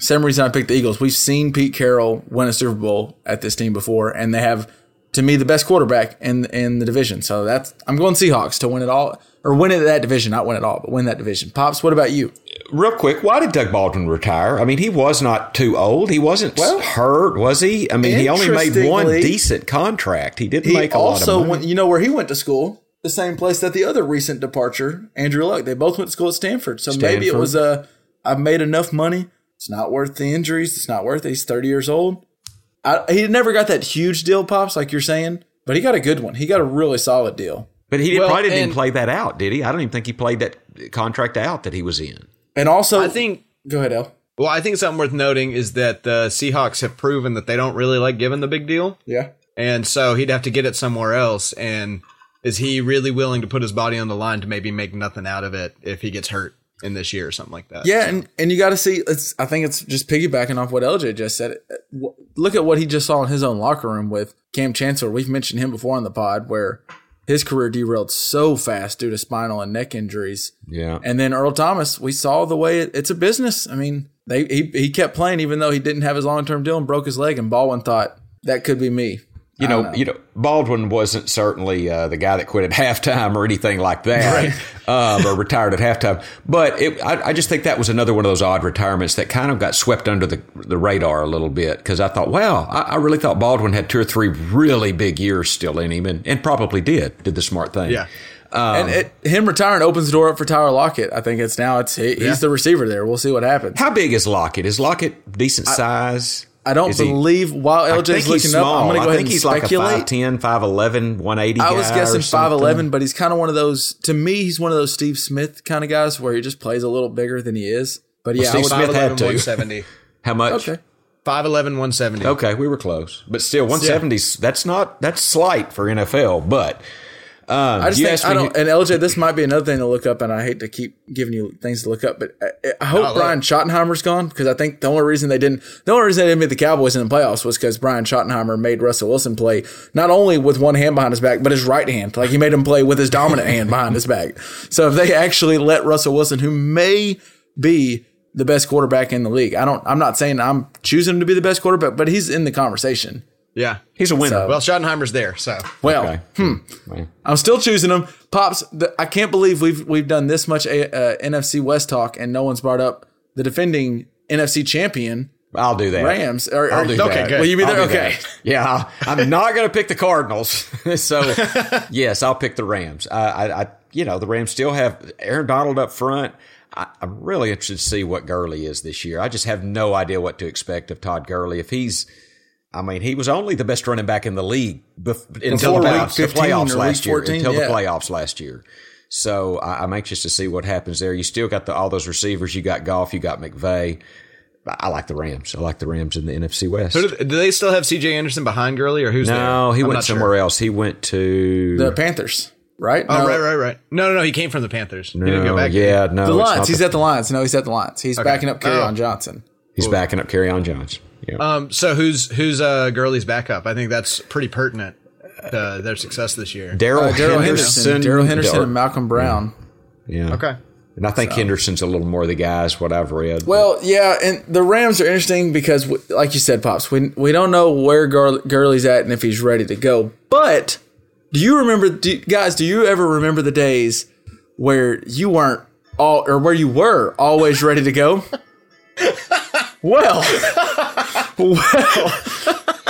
same reason I picked the Eagles. We've seen Pete Carroll win a Super Bowl at this team before, and they have, to me, the best quarterback in the division. So I'm going Seahawks to win it all. Or win it that division, not win it all, but win that division. Pops, what about you? Real quick, why did Doug Baldwin retire? I mean, he was not too old. He wasn't hurt, was he? I mean, he only made one decent contract. He didn't make a lot of money. He also, where he went to school, the same place that the other recent departure, Andrew Luck, they both went to school at Stanford. So maybe it was, I've made enough money. It's not worth the injuries. It's not worth it. He's 30 years old. He never got that huge deal, Pops, like you're saying, but he got a good one. He got a really solid deal. But he probably didn't even play that out, did he? I don't even think he played that contract out that he was in. And also, I think – go ahead, El. Well, I think something worth noting is that the Seahawks have proven that they don't really like giving the big deal. Yeah. And so he'd have to get it somewhere else. And is he really willing to put his body on the line to maybe make nothing out of it if he gets hurt in this year or something like that? Yeah, and you got to see – I think it's just piggybacking off what LJ just said. Look at what he just saw in his own locker room with Cam Chancellor. We've mentioned him before on the pod where – his career derailed so fast due to spinal and neck injuries. Yeah. And then Earl Thomas, we saw the way it's a business. I mean, he kept playing even though he didn't have his long-term deal and broke his leg. And Baldwin thought, that could be me. You know, Baldwin wasn't certainly the guy that quit at halftime or anything like that, or retired at halftime. But I just think that was another one of those odd retirements that kind of got swept under the radar a little bit because I thought, wow, I really thought Baldwin had 2 or 3 really big years still in him and probably did the smart thing. Yeah. Him retiring opens the door up for Tyler Lockett. I think he's the receiver there. We'll see what happens. How big is Lockett? Is Lockett decent size? I don't believe while LJ's looking up, I'm going to go ahead and speculate. I think he's like a 5'10", 5'11", 180 guy. I was guessing 5'11", but he's kind of one of those, to me, he's one of those Steve Smith kind of guys where he just plays a little bigger than he is. But yeah, Steve Smith had 170. How much? Okay. 5'11", 170. Okay, we were close. But still, 170's, that's slight for NFL, but... I just think, and LJ, this might be another thing to look up, and I hate to keep giving you things to look up, but I hope Brian Schottenheimer's gone because I think the only reason they didn't beat the Cowboys in the playoffs was because Brian Schottenheimer made Russell Wilson play not only with one hand behind his back, but his right hand. Like he made him play with his dominant hand behind his back. So if they actually let Russell Wilson, who may be the best quarterback in the league, I'm not saying I'm choosing him to be the best quarterback, but he's in the conversation. Yeah, he's a winner. So, Schottenheimer's there. So I'm still choosing him. Pops, I can't believe we've done this much NFC West talk and no one's brought up the defending NFC champion. I'll do that. Rams. I'll do that. Okay, good. Will you be there? Okay. Yeah, I'm not going to pick the Cardinals. So yes, I'll pick the Rams. The Rams still have Aaron Donald up front. I'm really interested to see what Gurley is this year. I just have no idea what to expect of Todd Gurley if he's. I mean, he was only the best running back in the league until the playoffs last year. So I'm anxious to see what happens there. You still got all those receivers. You got Goff. You got McVay. I like the Rams. I like the Rams in the NFC West. Do they still have C.J. Anderson behind Gurley or who's there? No, he went somewhere else. He went to the Panthers. Right? Oh, no. Right. No. He came from the Panthers. No, he didn't go back. Yeah, no. The Lions. He's at the Lions. He's backing up Kerryon Johnson. He's backing up Kerryon Jones. Yep. So who's Gurley's backup? I think that's pretty pertinent to their success this year. Daryl Henderson. Daryl Henderson and Malcolm Brown. Yeah. Okay. And I think Henderson's a little more the guys, what I've read. Well, yeah, and the Rams are interesting because, like you said, Pops, we don't know where Gurley's at and if he's ready to go. But do you remember, guys, do you ever remember the days where you weren't all, or where you were always ready to go? Well,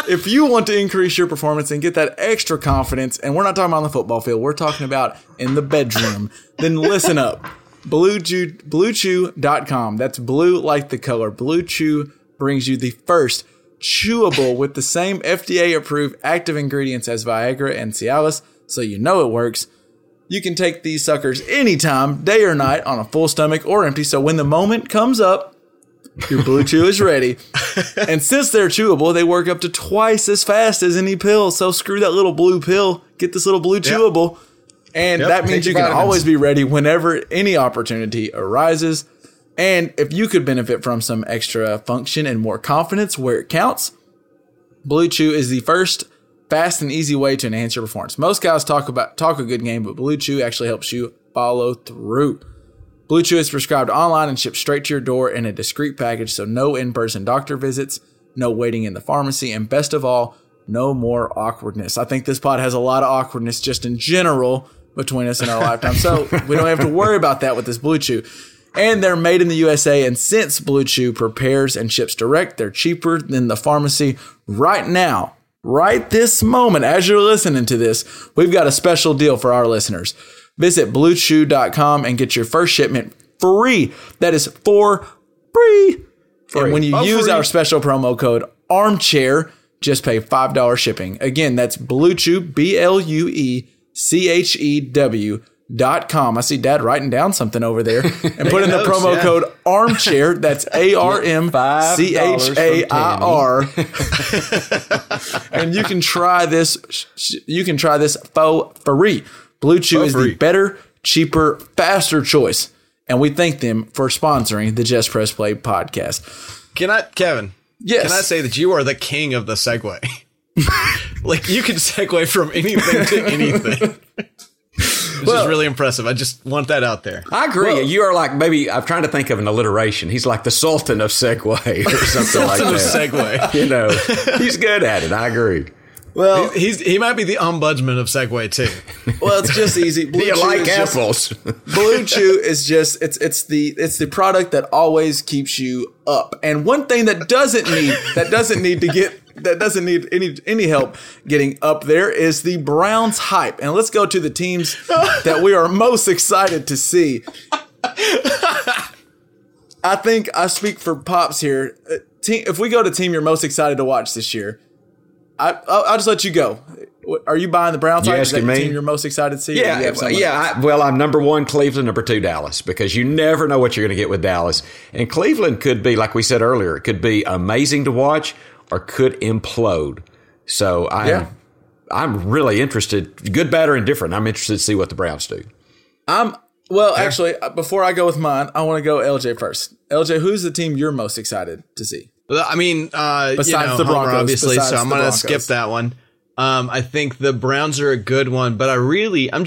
if you want to increase your performance and get that extra confidence, and we're not talking about on the football field, we're talking about in the bedroom, then listen up. BlueChew.com. That's blue like the color. Blue Chew brings you the first chewable with the same FDA-approved active ingredients as Viagra and Cialis, so you know it works. You can take these suckers anytime, day or night, on a full stomach or empty, so when the moment comes up, your Blue Chew is ready. And since they're chewable, they work up to twice as fast as any pill, so screw that little blue pill. Get this little blue chewable. And that means you can always be ready whenever any opportunity arises. And if you could benefit from some extra function and more confidence where it counts, Blue Chew is the first fast and easy way to enhance your performance. Most guys talk a good game, but Blue Chew actually helps you follow through. Blue Chew is prescribed online and shipped straight to your door in a discreet package, so no in-person doctor visits, no waiting in the pharmacy, and best of all, no more awkwardness. I think this pod has a lot of awkwardness just in general between us in our lifetime. So we don't have to worry about that with this Blue Chew. And they're made in the USA. And since Blue Chew prepares and ships direct, they're cheaper than the pharmacy. Right now, right this moment, as you're listening to this, we've got a special deal for our listeners. Visit BlueChew.com and get your first shipment free. That is for free. And when you use our special promo code ARMCHAIR, just pay $5 shipping. Again, that's BlueChew, BlueChew.com. I see Dad writing down something over there and put in the promo code ARMCHAIR. That's ARMCHAIR, and you can try this. You can try this for free. Blue Chew is the better, cheaper, faster choice, and we thank them for sponsoring the Just Press Play podcast. Kevin? Yes. Can I say that you are the king of the segue? Like, you can segue from anything to anything. Which is really impressive. I just want that out there. I agree. Well, you are like, maybe I'm trying to think of an alliteration. He's like the Sultan of Segway or something like that. Sultan of Segway. You know, he's good at it. I agree. Well, he might be the ombudsman of Segway too. Well, it's just easy. Blue Chew like apples? Blue Chew is just it's the product that always keeps you up. And one thing that doesn't need any help getting up there is the Browns hype. And let's go to the teams that we are most excited to see. I think I speak for Pops here. If we go to team you're most excited to watch this year, I'll just let you go. Are you buying the Browns? Is that the team you're most excited to see? Well, I'm number one Cleveland, number two Dallas, because you never know what you're going to get with Dallas. And Cleveland could be, like we said earlier, it could be amazing to watch or could implode. So I'm really interested, good, bad, or indifferent. I'm interested to see what the Browns do. Actually, before I go with mine, I want to go LJ first. LJ, who's the team you're most excited to see? I mean, besides the Broncos, obviously, so I'm going to skip that one. I think the Browns are a good one, but I want to see what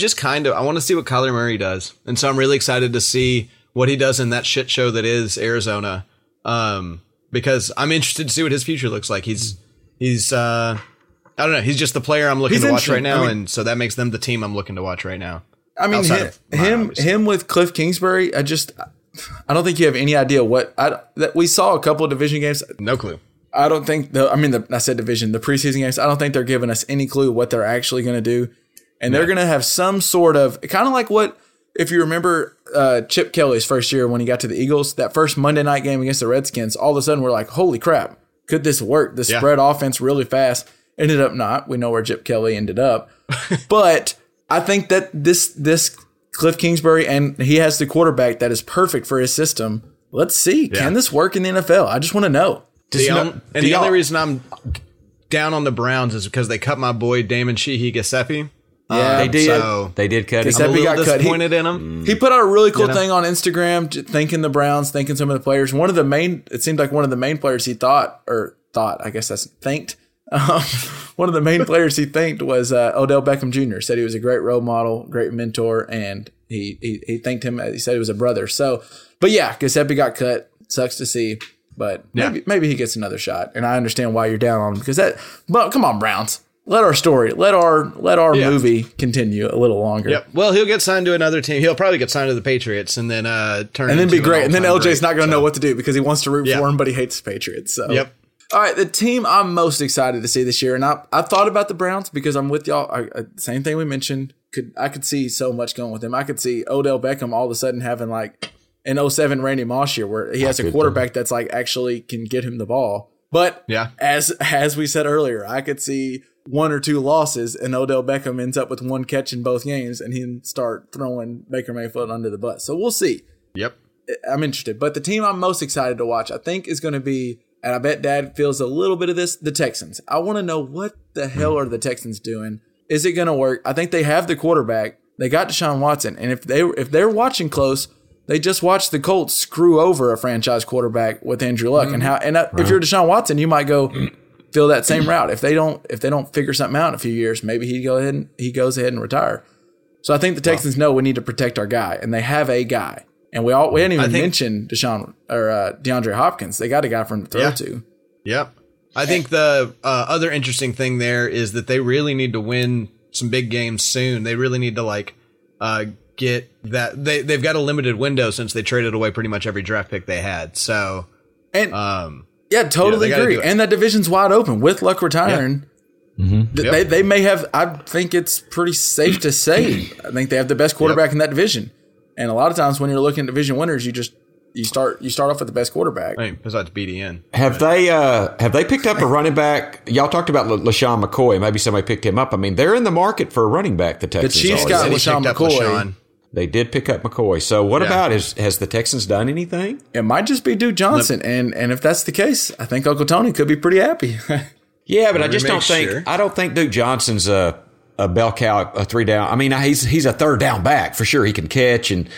Kyler Murray does. And so I'm really excited to see what he does in that shit show that is Arizona. Because I'm interested to see what his future looks like. He's I don't know. He's just the player I'm looking to watch right now. And so that makes them the team I'm looking to watch right now. I mean, him with Cliff Kingsbury, I don't think you have any idea that we saw a couple of division games. No clue. I don't think the preseason games. I don't think they're giving us any clue what they're actually going to do. And they're going to have some sort of kind of like what, if you remember Chip Kelly's first year when he got to the Eagles, that first Monday night game against the Redskins, all of a sudden we're like, holy crap, could this work? The spread offense really fast. Ended up not. We know where Chip Kelly ended up. But I think that this Cliff Kingsbury, and he has the quarterback that is perfect for his system. Let's see. Yeah. Can this work in the NFL? I just want to know. The only reason I'm down on the Browns is because they cut my boy Damon Sheehy-Gillespie. Yeah, they did. So they did cut him. I'm a little disappointed in him. He put out a really cool thing on Instagram, thanking the Browns, thanking some of the players. It seemed like one of the main players he thought, I guess that's thanked. One of the main players he thanked was Odell Beckham Jr. Said he was a great role model, great mentor, and he thanked him. He said he was a brother. So, but yeah, Giuseppe got cut. Sucks to see, but maybe he gets another shot. And I understand why you're down on him but come on, Browns. Let our story, let our movie continue a little longer. Yep. Well, he'll get signed to another team. He'll probably get signed to the Patriots and then be great. And then LJ's not going to know what to do because he wants to root for him, but he hates the Patriots. So. Yep. All right, the team I'm most excited to see this year, and I thought about the Browns because I'm with y'all. Same thing we mentioned. I could see so much going with them. I could see Odell Beckham all of a sudden having like an 07 Randy Moss year where he has a quarterback that's like actually can get him the ball. But as we said earlier, I could see one or two losses and Odell Beckham ends up with one catch in both games and he'll start throwing Baker Mayfield under the bus. So we'll see. Yep. I'm interested. But the team I'm most excited to watch, I think, is going to be – and I bet Dad feels a little bit of this, the Texans. I want to know what the hell are the Texans doing? Is it going to work? I think they have the quarterback. They got Deshaun Watson. And if they're watching close, they just watched the Colts screw over a franchise quarterback with Andrew Luck. Mm-hmm. If you're Deshaun Watson, you might go feel that same route. If they don't figure something out in a few years, maybe he goes ahead and retire. So I think the Texans know we need to protect our guy, and they have a guy. And we hadn't even mentioned Deshaun or DeAndre Hopkins. They got a guy for him to throw to. Yep. I think the other interesting thing there is that they really need to win some big games soon. They really need to get that. They've got a limited window since they traded away pretty much every draft pick they had. So, agree. And that division's wide open with Luck retiring. Yeah. Mm-hmm. They may have. I think it's pretty safe to say. I think they have the best quarterback in that division. And a lot of times when you're looking at division winners, you start off with the best quarterback. I mean, besides BDN. Have they picked up a running back? Y'all talked about LeSean McCoy. Maybe somebody picked him up. I mean, they're in the market for a running back, the Texans. The Chiefs got LeSean McCoy. They did pick up McCoy. So what about has the Texans done anything? It might just be Duke Johnson. And if that's the case, I think Uncle Tony could be pretty happy. Yeah, but I just don't think – I don't think Duke Johnson's a bell cow, a three down. I mean, he's a third down back for sure. He can catch, and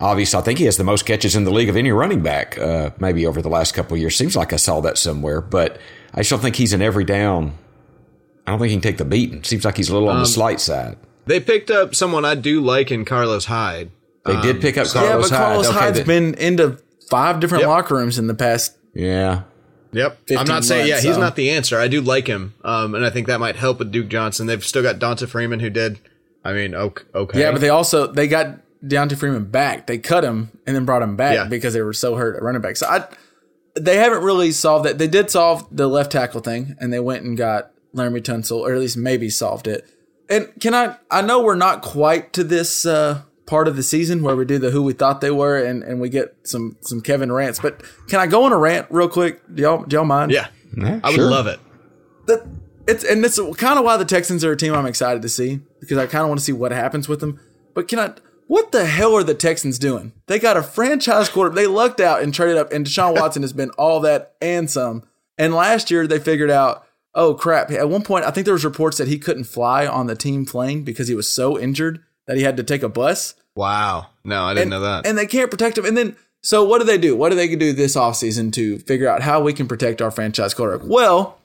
obviously, I think he has the most catches in the league of any running back. Maybe over the last couple of years, seems like I saw that somewhere. But I just don't think he's an every down. I don't think he can take the beating. Seems like he's a little on the slight side. They picked up someone I do like in Carlos Hyde. They did pick up Carlos Hyde. Yeah, but Carlos Hyde's been into 5 different locker rooms in the past. Yeah. Yep. I'm not saying, he's not the answer. I do like him. And I think that might help with Duke Johnson. They've still got Devonta Freeman okay. Yeah, but they got Devonta Freeman back. They cut him and then brought him back because they were so hurt at running back. So they haven't really solved that. They did solve the left tackle thing and they went and got Laremy Tunsil, or at least maybe solved it. And I know we're not quite to this, part of the season where we do the who we thought they were and we get some Kevin rants, but can I go on a rant real quick? Do y'all mind? Yeah, I would love it. It's kind of why the Texans are a team I'm excited to see, because I kind of want to see what happens with them. But what the hell are the Texans doing? They got a franchise quarterback. They lucked out and traded up, and Deshaun Watson has been all that and some. And last year they figured out, oh crap. At one point, I think there was reports that he couldn't fly on the team plane because he was so injured that he had to take a bus. Wow. No, I didn't know that. And they can't protect him. And then, so what do they do? What do they do this offseason to figure out how we can protect our franchise quarterback? Well,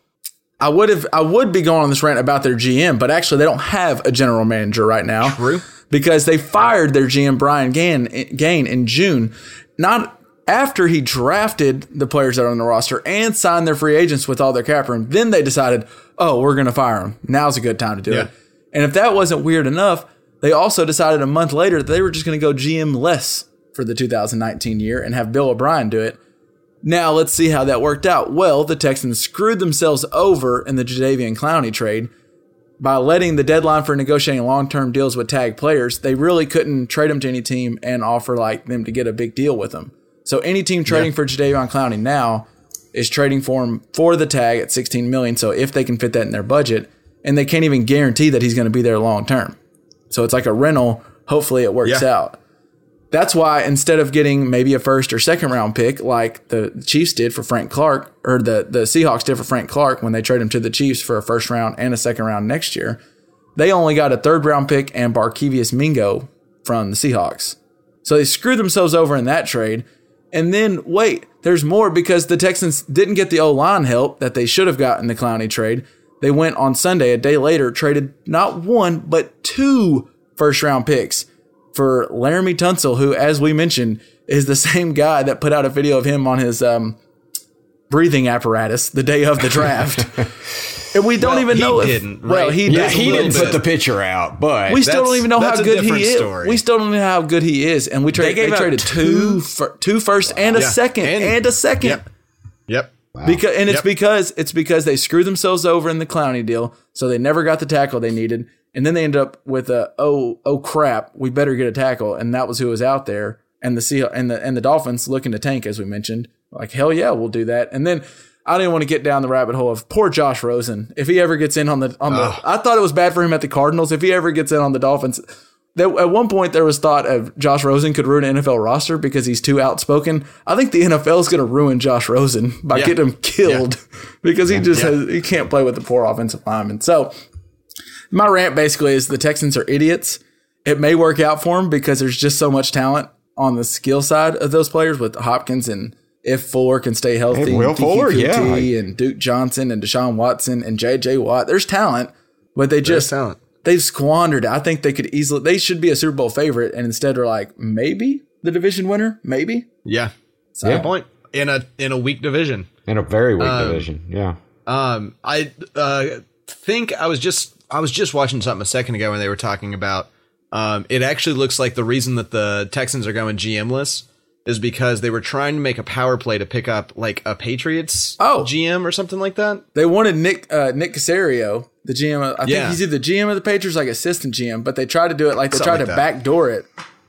I would be going on this rant about their GM, but actually they don't have a general manager right now. True. Because they fired their GM, Brian Gain, in June, not after he drafted the players that are on the roster and signed their free agents with all their cap room. Then they decided, oh, we're going to fire him. Now's a good time to do it. And if that wasn't weird enough, they also decided a month later that they were just going to go GM-less for the 2019 year and have Bill O'Brien do it. Now, let's see how that worked out. Well, the Texans screwed themselves over in the Jadeveon Clowney trade by letting the deadline for negotiating long-term deals with tag players. They really couldn't trade them to any team and offer them to get a big deal with them. So any team trading for Jadeveon Clowney now is trading for him for the tag at $16 million. So if they can fit that in their budget, and they can't even guarantee that he's going to be there long-term. So it's like a rental. Hopefully it works out. That's why instead of getting maybe a first or second round pick like the Chiefs did for Frank Clark, or the Seahawks did for Frank Clark when they traded him to the Chiefs for a first round and a second round next year, They only got a third-round pick and Barkevius Mingo from the Seahawks. So they screwed themselves over in that trade. And then, wait, there's more because the Texans didn't get the O-line help that they should have gotten in the Clowney trade. They went on Sunday, a day later, traded not one, but two first-round picks for Laremy Tunsil, who, as we mentioned, is the same guy that put out a video of him on his breathing apparatus the day of the draft. And we don't even know if... He didn't put the picture out, but... We still don't even know how good he is. We still don't know how good he is. And they traded two firsts and a second. And a second. Yep. Wow. Because they screwed themselves over in the Clowney deal, so they never got the tackle they needed. And then they ended up with crap, we better get a tackle. And that was who was out there. And the and the Dolphins looking to tank, as we mentioned. Like, hell yeah, we'll do that. And then... I didn't want to get down the rabbit hole of poor Josh Rosen. If he ever gets in I thought it was bad for him at the Cardinals. If he ever gets in on the Dolphins, at one point there was thought of Josh Rosen could ruin an NFL roster because he's too outspoken. I think the NFL is going to ruin Josh Rosen by getting him killed because he can't play with the poor offensive lineman. So my rant basically is the Texans are idiots. It may work out for him because there's just so much talent on the skill side of those players with Hopkins and if Fuller can stay healthy, and Will Fuller, and Duke Johnson and Deshaun Watson and J.J. Watt, there's talent, but they've squandered it. I think they should be a Super Bowl favorite, and instead are like maybe the division winner, maybe. Yeah, good point. In a weak division, in a very weak division. Yeah. I was just watching something a second ago when they were talking about it. Actually, looks like the reason that the Texans are going GM-less is because they were trying to make a power play to pick up like a Patriots GM or something like that. They wanted Nick Caserio, the GM. I think he's either GM of the Patriots, like assistant GM, but they tried to do it like they tried to backdoor it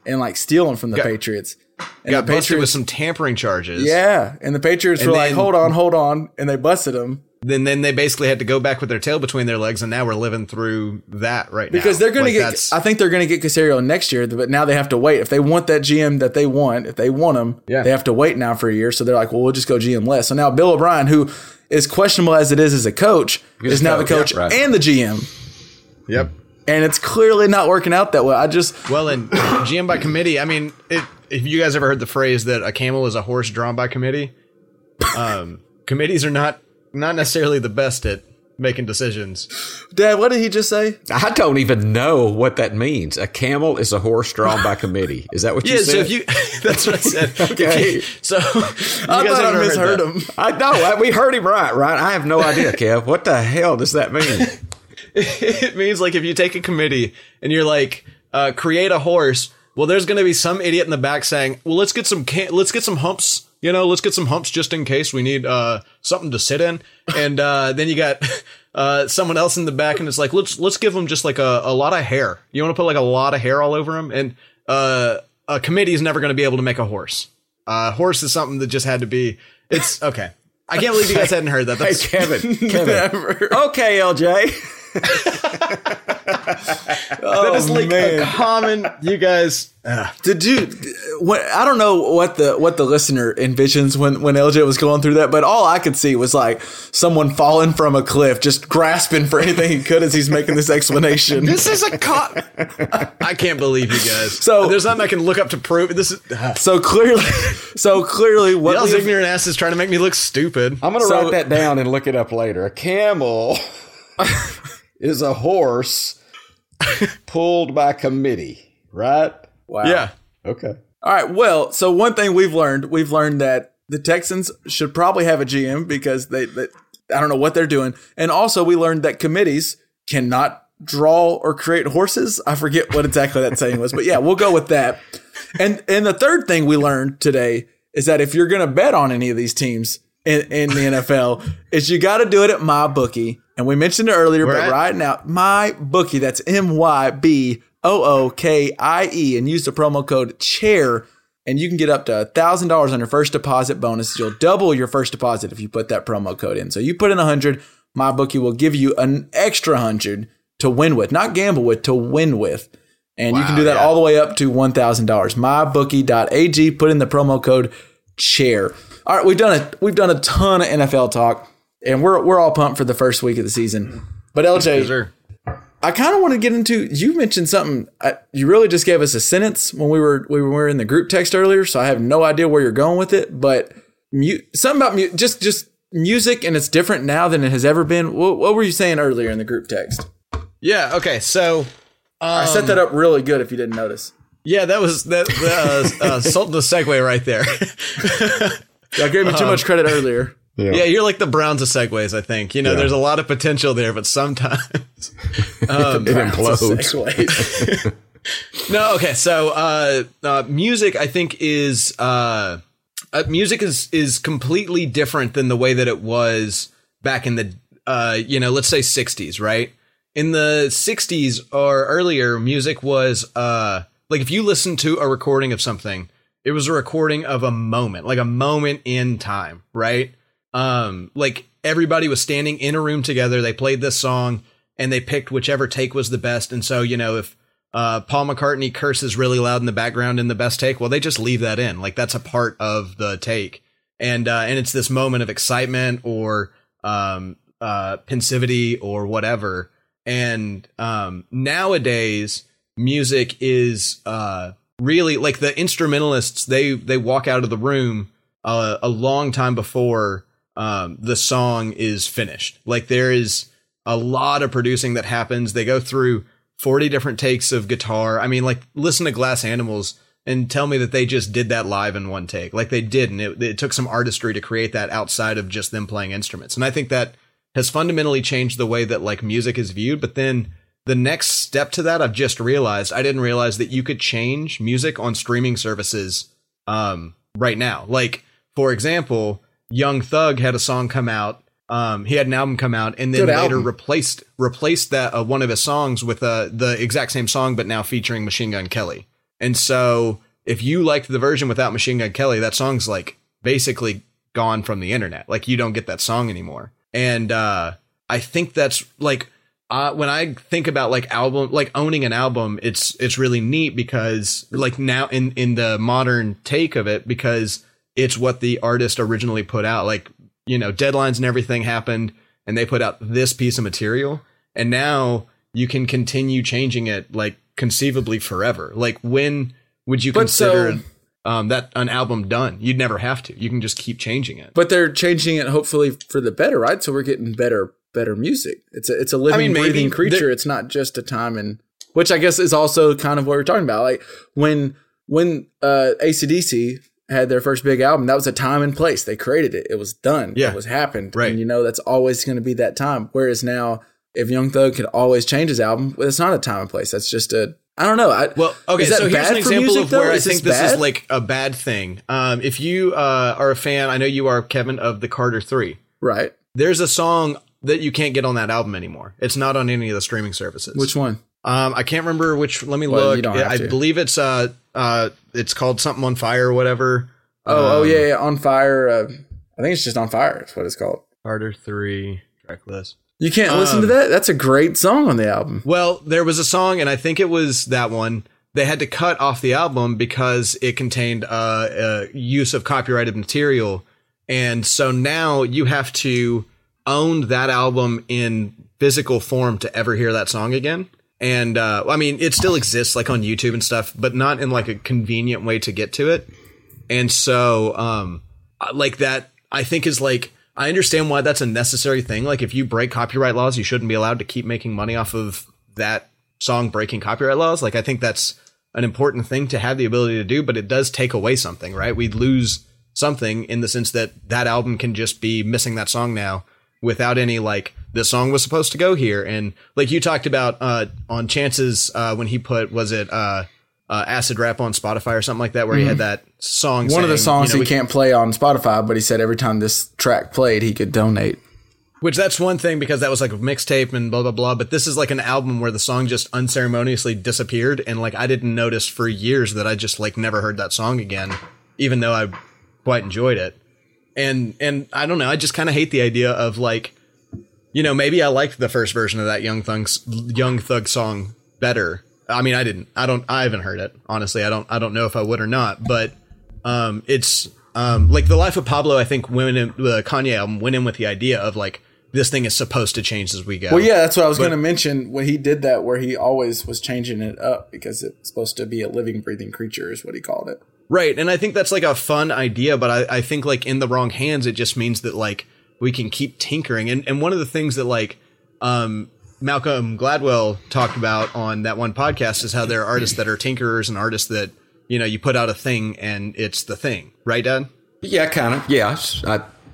and like steal them from the Patriots. And got the busted with some tampering charges. Yeah. And the Patriots were like, hold on. And they busted him. Then they basically had to go back with their tail between their legs, and now we're living through that right now. Because they're going to get – I think they're going to get Caserio next year, but now they have to wait. If they want that GM that they want, if they want him, they have to wait now for a year. So they're like, well, we'll just go GM-less. So now Bill O'Brien, who is questionable as it is as a coach, is now the coach and the GM. Yep. And it's clearly not working out that well. And GM by committee, I mean, if you guys ever heard the phrase that a camel is a horse drawn by committee, committees are not necessarily the best at making decisions. Dad, what did he just say? I don't even know what that means. A camel is a horse drawn by committee. Is that what you said? So that's what I said. Okay. So I misheard him. I know. We heard him right, Ryan. I have no idea, Kev. What the hell does that mean? It means like if you take a committee and you're like, create a horse. Well, there's going to be some idiot in the back saying, well, let's get some humps. You know, let's get some humps just in case we need something to sit in. And then you got someone else in the back, and it's like, let's give them just like a lot of hair. You want to put like a lot of hair all over them. And a committee is never going to be able to make a horse. Horse is something that just had to be. It's okay. I can't believe you guys hadn't heard that. That's Kevin. Okay, LJ. That is like a common. You guys, I don't know what the listener envisions when LJ was going through that, but all I could see was like someone falling from a cliff, just grasping for anything he could as he's making this explanation. This is a cop. I can't believe you guys. So there's nothing I can look up to prove this. Is, so clearly, what y'all's ignorant ass is trying to make me look stupid. I'm gonna write that down and look it up later. A camel. Is a horse pulled by committee, right? Wow. Yeah. Okay. All right. Well, so one thing we've learned that the Texans should probably have a GM because they I don't know what they're doing. And also we learned that committees cannot draw or create horses. I forget what exactly that saying was, but yeah, we'll go with that. And the third thing we learned today is that if you're going to bet on any of these teams in the NFL is you got to do it at MyBookie. And we mentioned it earlier, right now, MyBookie, that's MyBookie, and use the promo code CHAIR, and you can get up to $1,000 on your first deposit bonus. You'll double your first deposit if you put that promo code in. So you put in 100, MyBookie will give you an extra 100 to win with, not gamble with, to win with. And you can do that all the way up to $1,000. MyBookie.ag, put in the promo code CHAIR. All right, we've done a ton of NFL talk. And we're all pumped for the first week of the season. But LJ, I kind of want to get into, you mentioned something. You really just gave us a sentence when we were in the group text earlier, so I have no idea where you're going with it. But something about just music, and it's different now than it has ever been. What were you saying earlier in the group text? Yeah. Okay. So I set that up really good. If you didn't notice. Yeah, that was the segue right there. I gave me too much credit earlier. Yeah, you're like the Browns of segues, I think. You know, There's a lot of potential there, but sometimes it implodes. No, okay. So music, I think, is completely different than the way that it was back in the, let's say 60s, right? In the 60s or earlier, music was like if you listen to a recording of something, it was a recording of a moment, like a moment in time, right? Like everybody was standing in a room together. They played this song and they picked whichever take was the best. And so, if Paul McCartney curses really loud in the background in the best take, well, they just leave that in. Like that's a part of the take. And it's this moment of excitement or pensivity or whatever. And nowadays music is really like the instrumentalists, they walk out of the room a long time before the song is finished. Like there is a lot of producing that happens. They go through 40 different takes of guitar. I mean, like listen to Glass Animals and tell me that they just did that live in one take. Like they didn't. It took some artistry to create that outside of just them playing instruments. And I think that has fundamentally changed the way that like music is viewed. But then the next step to that, I've just realized, I didn't realize that you could change music on streaming services right now. Like, for example, Young Thug had a song come out. He had an album come out and then later replaced that one of his songs with the exact same song, but now featuring Machine Gun Kelly. And so if you liked the version without Machine Gun Kelly, that song's like basically gone from the internet. Like you don't get that song anymore. And I think that's like when I think about like album, like owning an album, it's really neat because like now in the modern take of it, because it's what the artist originally put out, like, deadlines and everything happened and they put out this piece of material. And now you can continue changing it like conceivably forever. Like when would you consider that an album done? You'd never have to. You can just keep changing it. But they're changing it hopefully for the better, right? So we're getting better music. It's a living, breathing creature. It's not just a time, and which I guess is also kind of what we're talking about. Like when AC/DC had their first big album, that was a time and place. They created it. It was done. Yeah. It was happened. Right. And that's always going to be that time. Whereas now, if Young Thug could always change his album, well, it's not a time and place. That's just I don't know. So here's an example of where I think this is like a bad thing. If you are a fan, I know you are, Kevin, of the Carter 3. Right. There's a song that you can't get on that album anymore. It's not on any of the streaming services. Which one? I can't remember which. Let me look. I believe it's called Something on Fire or whatever. Oh yeah, On Fire. I think it's just On Fire. That's what it's called. Carter 3 track list. You can't listen to that. That's a great song on the album. Well, there was a song, and I think it was that one. They had to cut off the album because it contained use of copyrighted material, and so now you have to own that album in physical form to ever hear that song again. And I mean, it still exists like on YouTube and stuff, but not in like a convenient way to get to it. And so like that, I think is like, I understand why that's a necessary thing. Like if you break copyright laws, you shouldn't be allowed to keep making money off of that song breaking copyright laws. Like I think that's an important thing to have the ability to do, but it does take away something, right? We lose something in the sense that that album can just be missing that song now without any like, this song was supposed to go here. And like you talked about on Chance's when he put, was it Acid Rap on Spotify or something like that, where he had that song. One of the songs he can't play on Spotify, but he said every time this track played, he could donate. Which that's one thing, because that was like a mixtape and blah, blah, blah. But this is like an album where the song just unceremoniously disappeared. And like I didn't notice for years that I just like never heard that song again, even though I quite enjoyed it. And I don't know. I just kind of hate the idea of like, maybe I liked the first version of that Young Thug song better. I mean, I didn't. I haven't heard it. Honestly, I don't know if I would or not. But it's like The Life of Pablo. I think Kanye album went in with the idea of like, this thing is supposed to change as we go. Well, yeah, that's what I was going to mention when he did that, where he always was changing it up because it's supposed to be a living, breathing creature is what he called it. Right. And I think that's like a fun idea, but I think like in the wrong hands, it just means that like we can keep tinkering. And one of the things that like Malcolm Gladwell talked about on that one podcast is how there are artists that are tinkerers and artists that, you know, you put out a thing and it's the thing. Right, Dad? Yeah, kind of. Yeah.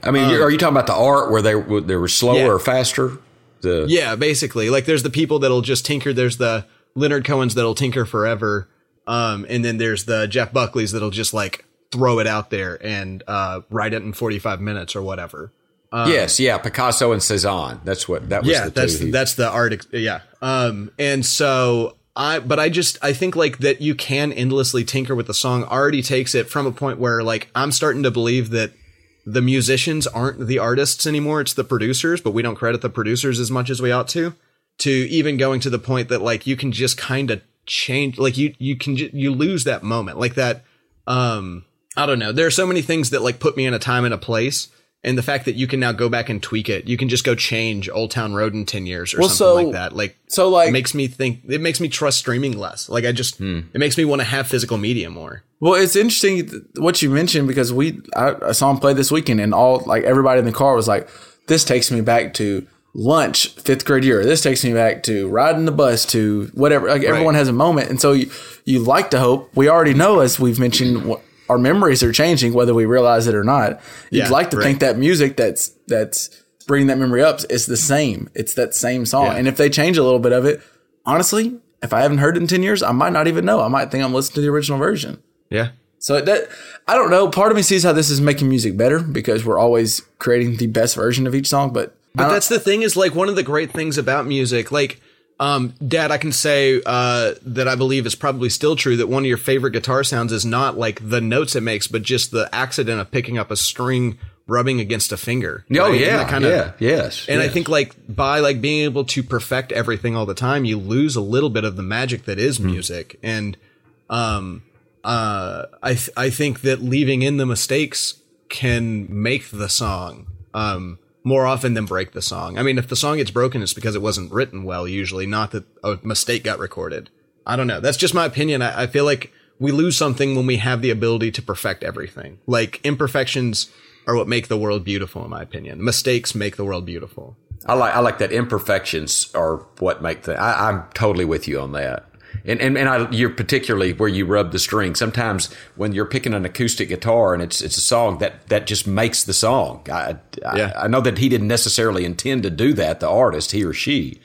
I mean, are you talking about the art where they were slower or faster? Yeah, basically. Like there's the people that'll just tinker. There's the Leonard Cohens that'll tinker forever. And then there's the Jeff Buckleys that'll just like throw it out there and write it in 45 minutes or whatever. Yes. Yeah. Picasso and Cezanne. That's what that was. Yeah, that's the art. Yeah. And so I think like that you can endlessly tinker with the song already takes it from a point where like I'm starting to believe that the musicians aren't the artists anymore. It's the producers, but we don't credit the producers as much as we ought to even going to the point that like you can just kind of change, like you lose that moment like that. I don't know. There are so many things that like put me in a time and a place. And the fact that you can now go back and tweak it, you can just go change Old Town Road in 10 years or something like that. Like, so like it makes me trust streaming less. Like I just, it makes me want to have physical media more. Well, it's interesting what you mentioned because I saw him play this weekend and everybody in the car was like, this takes me back to lunch, fifth grade year. This takes me back to riding the bus to whatever. Like everyone has a moment. And so you like to hope. We already know, as we've mentioned, our memories are changing, whether we realize it or not. You'd like to think that music that's bringing that memory up is the same. It's that same song. Yeah. And if they change a little bit of it, honestly, if I haven't heard it in 10 years, I might not even know. I might think I'm listening to the original version. Yeah. So that, I don't know. Part of me sees how this is making music better because we're always creating the best version of each song. But that's the thing is like one of the great things about music, like, Dad, I can say that I believe is probably still true that one of your favorite guitar sounds is not like the notes it makes, but just the accident of picking up a string rubbing against a finger. Oh, right? Yeah. I think like by like being able to perfect everything all the time, you lose a little bit of the magic that is music. And I think that leaving in the mistakes can make the song more often than break the song. I mean, if the song gets broken, it's because it wasn't written well, usually, not that a mistake got recorded. I don't know. That's just my opinion. I feel like we lose something when we have the ability to perfect everything. Like, imperfections are what make the world beautiful, in my opinion. Mistakes make the world beautiful. I like that imperfections are what make the... I'm totally with you on that. And you're particularly where you rub the string. Sometimes when you're picking an acoustic guitar and it's a song that just makes the song. I know that he didn't necessarily intend to do that, the artist, he or she,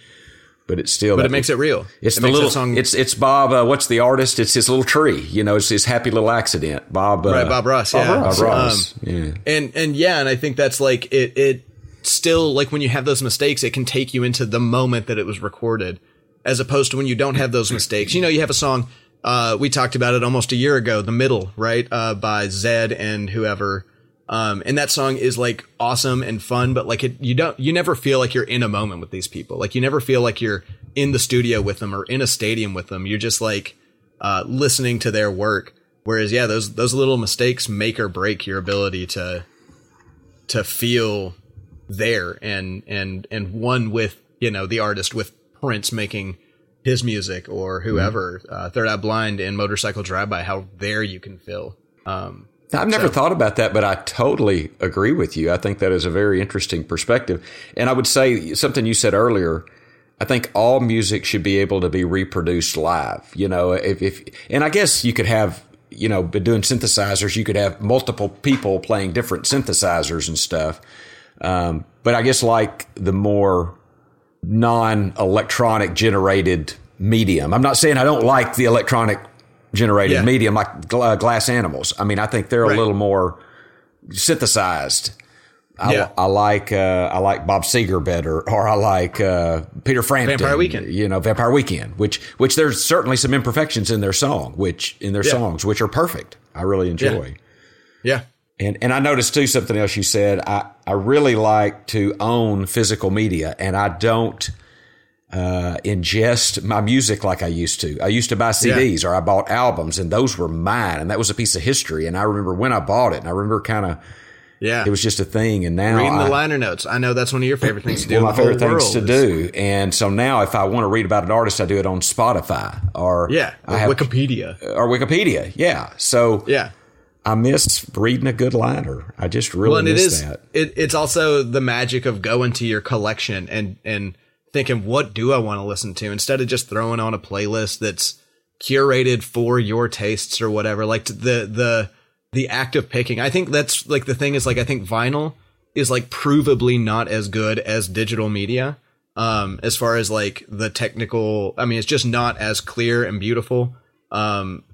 but it's still. But it makes it real. It's the little song. It's Bob. What's the artist? It's his little tree. You know, it's his happy little accident. Bob Ross. Yeah. And I think that's like it still like when you have those mistakes, it can take you into the moment that it was recorded. As opposed to when you don't have those mistakes, you know, you have a song. We talked about it almost a year ago, The Middle, right? By Zed and whoever. And that song is like awesome and fun, but like you never feel like you're in a moment with these people. Like you never feel like you're in the studio with them or in a stadium with them. You're just like listening to their work. Whereas, yeah, those little mistakes make or break your ability to feel there and one with, you know, the artist with Prince making his music or whoever, Third Eye Blind and Motorcycle Drive-By, how there you can feel. I've never thought about that, but I totally agree with you. I think that is a very interesting perspective. And I would say something you said earlier, I think all music should be able to be reproduced live. You know, and I guess you could have, you know, doing synthesizers, you could have multiple people playing different synthesizers and stuff. But I guess like the more non-electronic generated medium. I'm not saying I don't like the electronic generated medium like Glass Animals. I mean, I think they're a little more synthesized. I like Bob Seger better, or I like Peter Frampton. Vampire Weekend. You know, Vampire Weekend, which there's certainly some imperfections in their song, songs, which are perfect. I really enjoy. Yeah. And I noticed, too, something else you said. I really like to own physical media, and I don't ingest my music like I used to. I used to buy CDs or I bought albums, and those were mine, and that was a piece of history. And I remember when I bought it, and I remember kind of Yeah. It was just a thing. And now reading the liner notes. I know that's one of your favorite things to do. One of my favorite things to do. And so now if I want to read about an artist, I do it on Spotify or Wikipedia. Or Wikipedia. Yeah. So yeah. I miss reading a good liner. I just really miss that. It's also the magic of going to your collection and thinking, what do I want to listen to? Instead of just throwing on a playlist that's curated for your tastes or whatever, like the act of picking. I think that's like the thing is like, I think vinyl is like provably not as good as digital media. As far as like the technical, I mean, it's just not as clear and beautiful,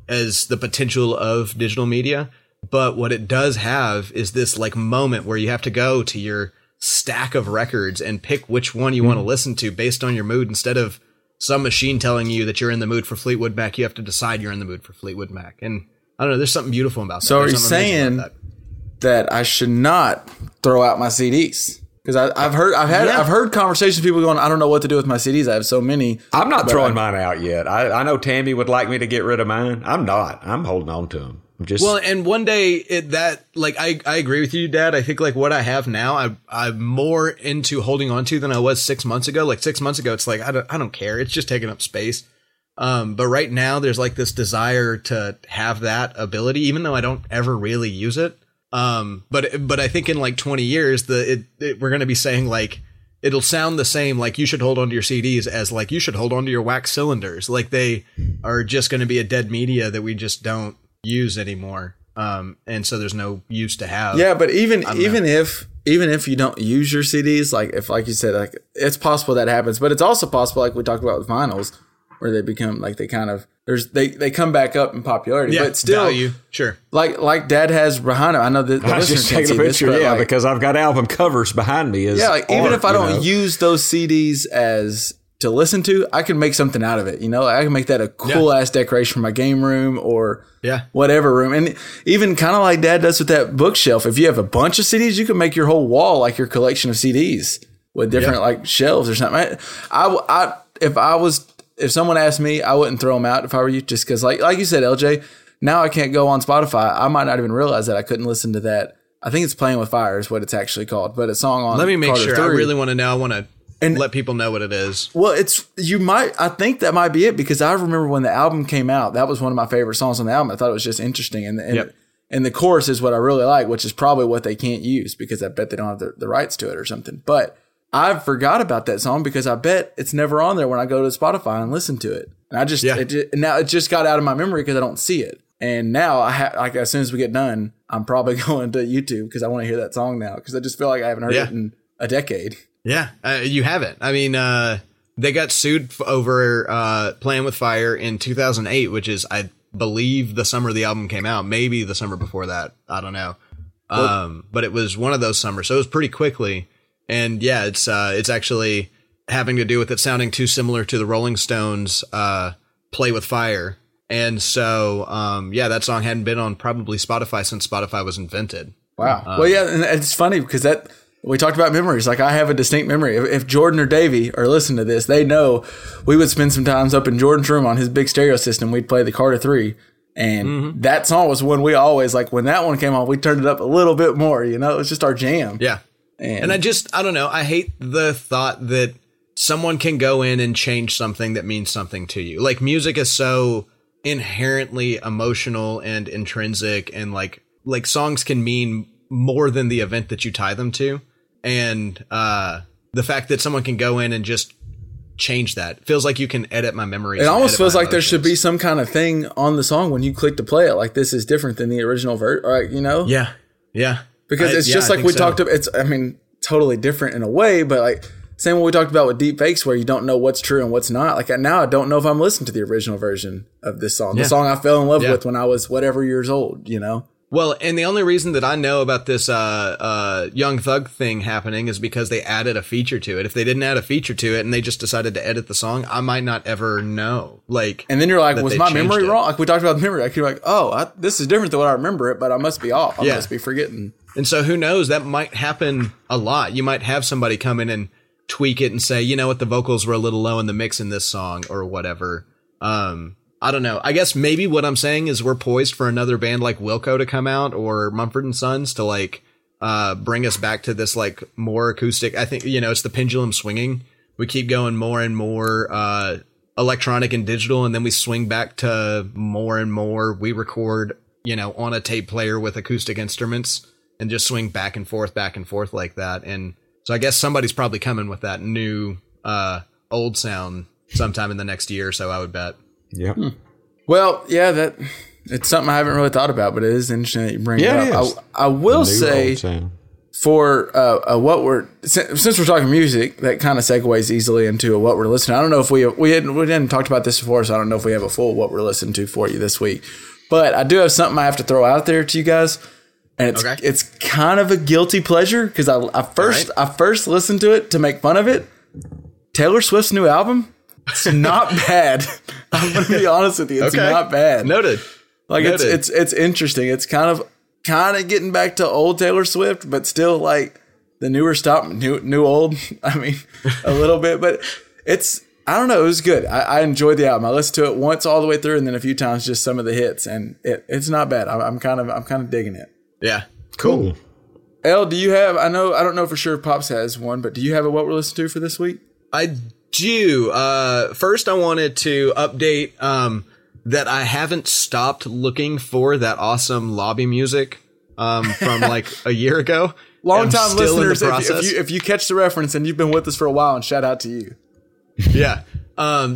as the potential of digital media. But what it does have is this like moment where you have to go to your stack of records and pick which one you want to listen to based on your mood, instead of some machine telling you that you're in the mood for Fleetwood Mac. You have to decide you're in the mood for Fleetwood Mac. And I don't know, there's something beautiful about that. So are you saying that I should not throw out my CDs? Because I've heard conversations with people going, I don't know what to do with my CDs. I have so many. I'm not throwing mine out yet. I know Tammy would like me to get rid of mine. I'm not. I'm holding on to them. Well, and one day I agree with you, Dad. I think like what I have now, I'm more into holding on to than I was 6 months ago. Like 6 months ago, it's like, I don't care. It's just taking up space. But right now there's like this desire to have that ability, even though I don't ever really use it. But I think in like 20 years, we're going to be saying like, it'll sound the same. Like you should hold on to your CDs as like, you should hold on to your wax cylinders. Like they are just going to be a dead media that we just don't use anymore. And so there's no use to have. Yeah. But even if you don't use your CDs, like if, like you said, like it's possible that happens, but it's also possible, like we talked about with vinyls, where they become like they kind of they come back up in popularity, yeah, but still value, sure. Like Dad has behind him. I know that the listeners can't see this, but yeah, like, because I've got album covers behind me. As yeah, like art, even if I don't use those CDs as to listen to, I can make something out of it. You know, like, I can make that a cool ass decoration for my game room or whatever room. And even kind of like Dad does with that bookshelf. If you have a bunch of CDs, you can make your whole wall like your collection of CDs with different like shelves or something. If someone asked me, I wouldn't throw them out if I were you, just because like you said, LJ, now I can't go on Spotify. I might not even realize that I couldn't listen to that. I think it's Playing With Fire is what it's actually called, but a song on Let me make Carter sure. 3. I really want to know. I want to let people know what it is. Well, I think that might be it, because I remember when the album came out, that was one of my favorite songs on the album. I thought it was just interesting. And the chorus is what I really like, which is probably what they can't use because I bet they don't have the rights to it or something. But I forgot about that song because I bet it's never on there when I go to Spotify and listen to it. And I just, now it just got out of my memory because I don't see it. And now like as soon as we get done, I'm probably going to YouTube because I want to hear that song now, because I just feel like I haven't heard it in a decade. Yeah, you haven't. I mean, they got sued over Playing With Fire in 2008, which is, I believe, the summer the album came out. Maybe the summer before that. I don't know. Well, but it was one of those summers. So it was pretty quickly. And yeah, it's actually having to do with it sounding too similar to the Rolling Stones, Play With Fire. And so, that song hadn't been on probably Spotify since Spotify was invented. Wow. And it's funny because we talked about memories. Like I have a distinct memory. If Jordan or Davey are listening to this, they know we would spend some times up in Jordan's room on his big stereo system. We'd play the Carter 3. And that song was one we always like. When that one came on, we turned it up a little bit more, you know, it was just our jam. Yeah. And I don't know. I hate the thought that someone can go in and change something that means something to you. Like music is so inherently emotional and intrinsic, and like songs can mean more than the event that you tie them to. And the fact that someone can go in and just change that, it feels like you can edit my memories. It almost feels like there should be some kind of thing on the song when you click to play it. Like this is different than the original verse, you know? Yeah. Yeah. Because it's just like we talked about. It's, I mean, totally different in a way, but like same what we talked about with deep fakes, where you don't know what's true and what's not. Like now I don't know if I'm listening to the original version of this song, the song I fell in love with when I was whatever years old, you know? Well, and the only reason that I know about this Young Thug thing happening is because they added a feature to it. If they didn't add a feature to it and they just decided to edit the song, I might not ever know. Like, and then you're like, was my memory wrong? Like we talked about memory. Like you're like, oh, this is different than what I remember it, but I must be off. I must be forgetting. And so who knows? That might happen a lot. You might have somebody come in and tweak it and say, you know what? The vocals were a little low in the mix in this song or whatever. I don't know. I guess maybe what I'm saying is we're poised for another band like Wilco to come out or Mumford & Sons to like bring us back to this like more acoustic. I think, you know, it's the pendulum swinging. We keep going more and more electronic and digital, and then we swing back to more and more. We record, you know, on a tape player with acoustic instruments and just swing back and forth like that. And so I guess somebody's probably coming with that new old sound sometime in the next year or so, I would bet. Yeah. Hmm. Well, yeah, that it's something I haven't really thought about, but it is interesting that you bring it up. I will say for what we're – since we're talking music, that kind of segues easily into what we're listening to. I don't know if we hadn't talked about this before, so I don't know if we have a full what we're listening to for you this week. But I do have something I have to throw out there to you guys, and it's kind of a guilty pleasure because I first listened to it to make fun of it. Taylor Swift's new album, it's not bad. I'm going to be honest with you, it's not bad. Noted. It's interesting. It's kind of getting back to old Taylor Swift, but still like the newer stuff, new old. I mean, a little bit, but it's. I don't know. It was good. I enjoyed the album. I listened to it once all the way through, and then a few times just some of the hits, and it's not bad. I'm kind of digging it. Yeah, cool. L, do you have? I don't know for sure if Pops has one, but do you have a what we're listening to for this week? I do. First, I wanted to update that I haven't stopped looking for that awesome lobby music from like a year ago. Long-time listeners, if you catch the reference and you've been with us for a while, and shout out to you. Yeah.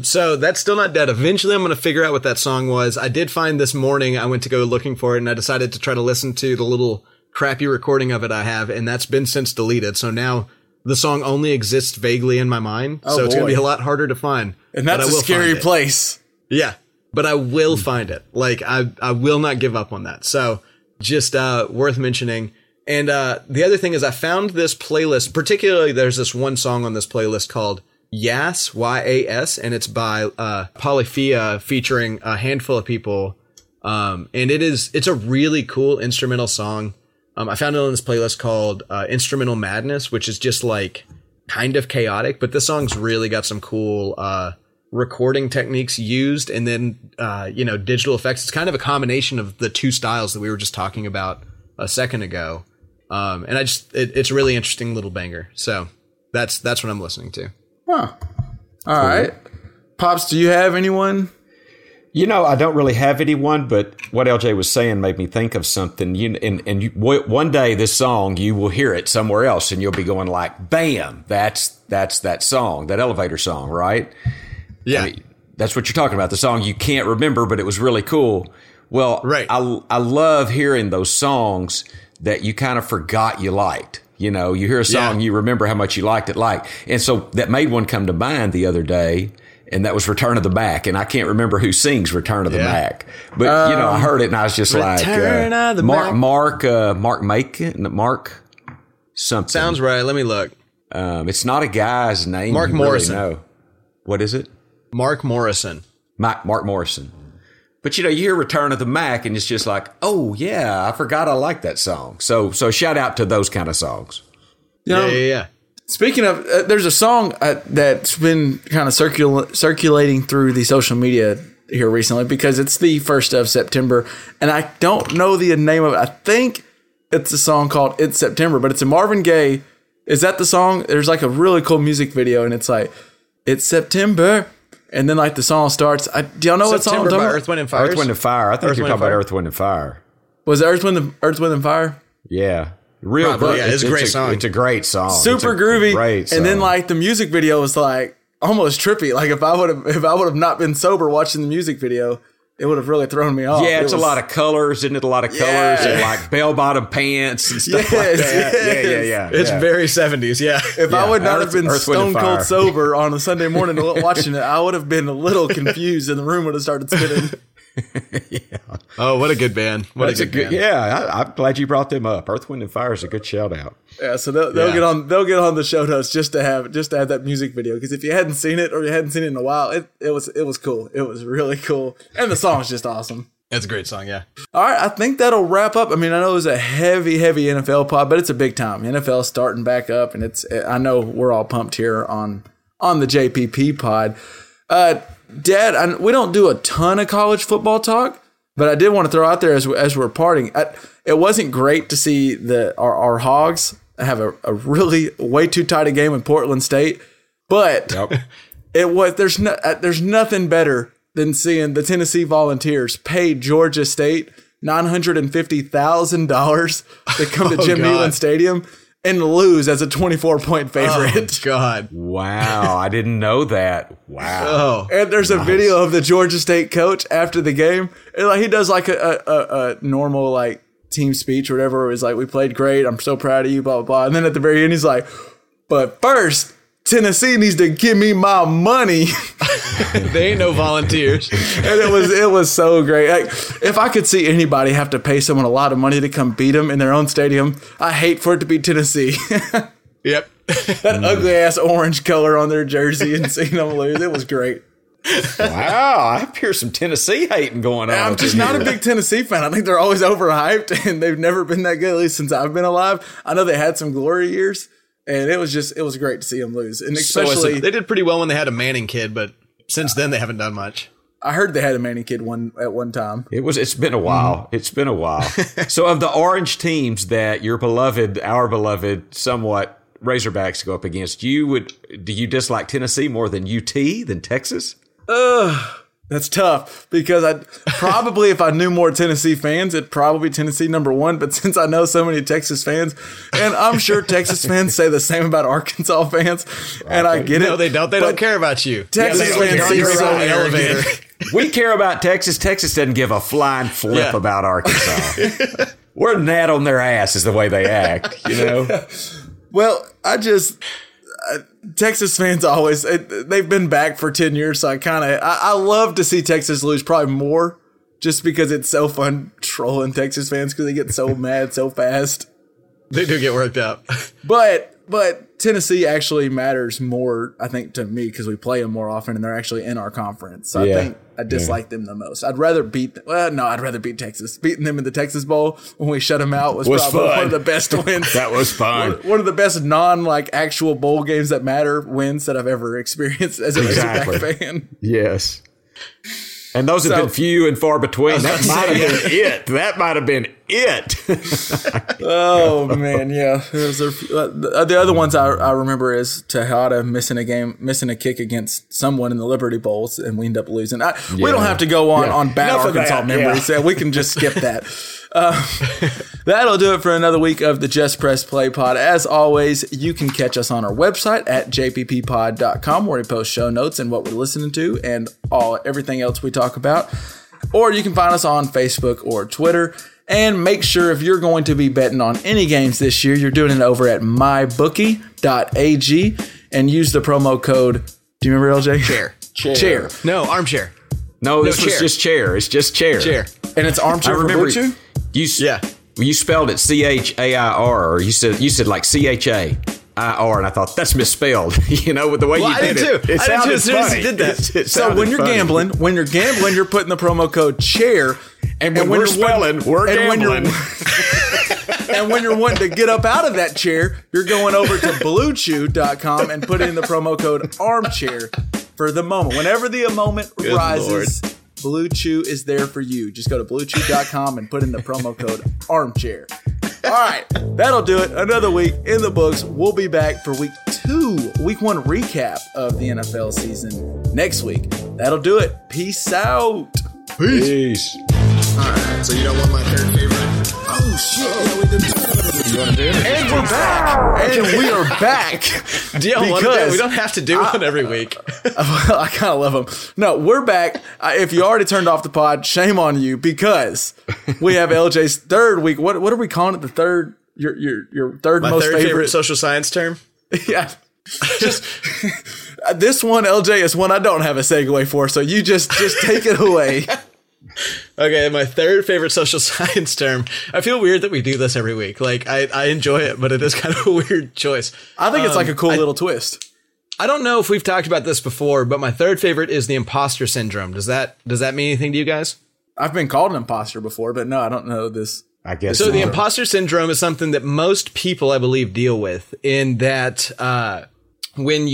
So that's still not dead. Eventually I'm going to figure out what that song was. I did find this morning, I went to go looking for it, and I decided to try to listen to the little crappy recording of it I have, and that's been since deleted. So now the song only exists vaguely in my mind. Oh, so it's going to be a lot harder to find. And that's a scary place. Yeah, but I will find it. Like I will not give up on that. So just worth mentioning. And the other thing is I found this playlist, particularly there's this one song on this playlist called Yas, Y-A-S, and it's by Polyphia featuring a handful of people. And it's a really cool instrumental song. I found it on this playlist called Instrumental Madness, which is just like kind of chaotic, but this song's really got some cool recording techniques used, and then digital effects. It's kind of a combination of the two styles that we were just talking about a second ago. And it's a really interesting little banger. So that's what I'm listening to. Huh. All right. Pops, do you have anyone? You know, I don't really have anyone, but what LJ was saying made me think of something. And you, one day this song, you will hear it somewhere else and you'll be going like, bam, that's that song, that elevator song, right? Yeah. I mean, that's what you're talking about, the song you can't remember, but it was really cool. Well, right. I love hearing those songs that you kind of forgot you liked. You know, you hear a song, you remember how much you liked it. And so that made one come to mind the other day, and that was Return of the Mac. And I can't remember who sings Return of the Mac. But, I heard it, and I was just Return of the Mac. Mark something. Sounds right. Let me look. It's not a guy's name. Mark Morrison. Really know. What is it? Mark Morrison. Mark Morrison. But, you know, you hear Return of the Mac, and it's just like, oh, yeah, I forgot I like that song. So shout out to those kind of songs. You know, yeah. Speaking of, there's a song that's been kind of circulating through the social media here recently because it's the 1st of September, and I don't know the name of it. I think it's a song called It's September, but it's a Marvin Gaye. Is that the song? There's like a really cool music video, and it's like, It's September. And then, like, the song starts. Do y'all know what song I'm talking about? Earth, Wind, and Fire. Earth, Wind, and Fire. I think you're talking about Earth, Wind, and Fire. Was it Earth, Wind, and Fire? Yeah. Real great. Yeah, it's a great song. It's a great song. Super groovy. Great song. And then, like, the music video was, like, almost trippy. Like, if I would have not been sober watching the music video, it would have really thrown me off. Yeah, it's a lot of colors, isn't it? A lot of colors and, like, bell-bottom pants and stuff like that. Yes. Yeah. It's very 70s, yeah. If I would not have been stone cold sober on a Sunday morning watching it, I would have been a little confused, and the room would have started spinning. Yeah. Oh, what a good band. That's a good band. Yeah, I'm glad you brought them up. Earth, Wind, and Fire is a good shout-out. Yeah, so they'll get on the show notes just to have that music video, because if you hadn't seen it or you hadn't seen it in a while, it was cool. It was really cool. And the song's just awesome. That's a great song, yeah. All right, I think that'll wrap up. I mean, I know it was a heavy, heavy NFL pod, but it's a big time. NFL's starting back up, and I know we're all pumped here on the JPP pod. Dad, we don't do a ton of college football talk, But I did want to throw out there as we're parting, it wasn't great to see our Hogs have a really way too tight a game with Portland State, but it was there's nothing better than seeing the Tennessee Volunteers pay Georgia State $950,000 to come to Jim Neyland Stadium and lose as a 24-point favorite. Oh, God. Wow. I didn't know that. Wow. And there's a video of the Georgia State coach after the game. And like he does like a normal like team speech or whatever. It was like, we played great. I'm so proud of you, blah, blah, blah. And then at the very end, he's like, but first, Tennessee needs to give me my money. They ain't no volunteers. And it was so great. Like, if I could see anybody have to pay someone a lot of money to come beat them in their own stadium, I hate for it to be Tennessee. Yep. That ugly ass orange color on their jersey and seeing them lose. It was great. Wow. I hear some Tennessee hating going on. I'm just not a big Tennessee fan. I think they're always overhyped and they've never been that good, at least since I've been alive. I know they had some glory years. And it was great to see them lose. And especially they did pretty well when they had a Manning kid, but since then they haven't done much. I heard they had a Manning kid at one time. It's been a while. Mm. It's been a while. So of the orange teams that our beloved somewhat Razorbacks go up against, do you dislike Tennessee more than UT, than Texas? That's tough because I probably if I knew more Tennessee fans, it'd probably be Tennessee number one. But since I know so many Texas fans, and I'm sure Texas fans say the same about Arkansas fans, and I get it. No, they don't. They don't care about you. Texas fans seem so elevated. We care about Texas. Texas doesn't give a flying flip about Arkansas. We're gnat on their ass is the way they act, you know? Well, Texas fans always, they've been back for 10 years, so I love to see Texas lose probably more just because it's so fun trolling Texas fans because they get so mad so fast. They do get worked up. But Tennessee actually matters more, I think, to me because we play them more often and they're actually in our conference. So I think I dislike them the most. I'd rather beat Texas. Beating them in the Texas Bowl when we shut them out was probably one of the best wins. That was fun. One of the best actual bowl games that matter wins that I've ever experienced as a Razorback fan. Yes. And those have been few and far between. That might have been it. Oh, man, yeah. The other ones I remember is Tejada missing a kick against someone in the Liberty Bowls, and we end up losing. We don't have to go on bad enough Arkansas memories. Yeah. We can just skip that. That'll do it for another week of the Just Press Play Pod. As always, you can catch us on our website at jpppod.com, where we post show notes and what we're listening to and everything else we talk about. Or you can find us on Facebook or Twitter. And make sure if you're going to be betting on any games this year, you're doing it over at mybookie.ag and use the promo code. Do you remember LJ? Chair. No, armchair. No, this was just chair. It's just chair. Chair. And it's armchair. I remember you spelled it CHAIR, or you said like CHAIR, and I thought that's misspelled. You know, with the way you did it. It sounded funny. So when you're gambling, you're putting the promo code chair. And when you're spelling, we're gambling. And when you're wanting to get up out of that chair, you're going over to BlueChew.com and put in the promo code armchair for the moment. Whenever the moment rises, Blue Chew is there for you. Just go to BlueChew.com and put in the promo code armchair. All right, that'll do it. Another week in the books. We'll be back for week one recap of the NFL season next week. That'll do it. Peace out. Peace. All right, so you don't want my third favorite? Oh, shit. You want to do it? And we're back. And we are back. Do y'all want to do it? We don't have to do one every week. I kind of love them. No, we're back. If you already turned off the pod, shame on you because we have LJ's third week. What are we calling it? The third? Your third my most third favorite social science term? Yeah. Just this one, LJ, is one I don't have a segue for, so you just take it away. Okay, my third favorite social science term. I feel weird that we do this every week. Like, I enjoy it, but it is kind of a weird choice. I think it's like a cool little twist. I don't know if we've talked about this before, but my third favorite is the imposter syndrome. Does that mean anything to you guys? I've been called an imposter before, but no, I don't know this. I guess so. The imposter syndrome is something that most people, I believe, deal with in that when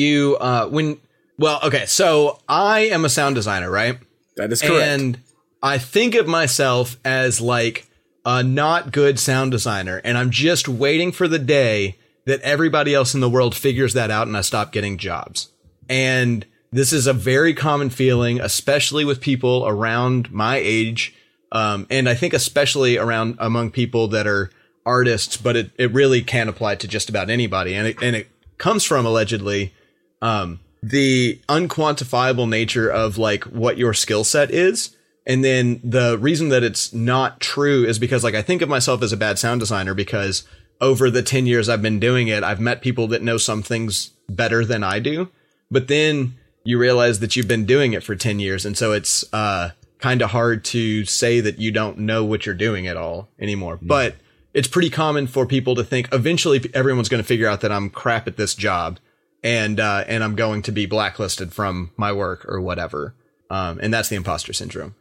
I am a sound designer, right? That is correct. And I think of myself as like a not good sound designer, and I'm just waiting for the day that everybody else in the world figures that out and I stop getting jobs. And this is a very common feeling, especially with people around my age. And I think especially around among people that are artists, but it really can apply to just about anybody. And it comes from allegedly the unquantifiable nature of like what your skill set is. And then the reason that it's not true is because like I think of myself as a bad sound designer because over the 10 years I've been doing it, I've met people that know some things better than I do. But then you realize that you've been doing it for 10 years. And so it's kind of hard to say that you don't know what you're doing at all anymore. Mm. But it's pretty common for people to think eventually everyone's going to figure out that I'm crap at this job and I'm going to be blacklisted from my work or whatever. And that's the imposter syndrome.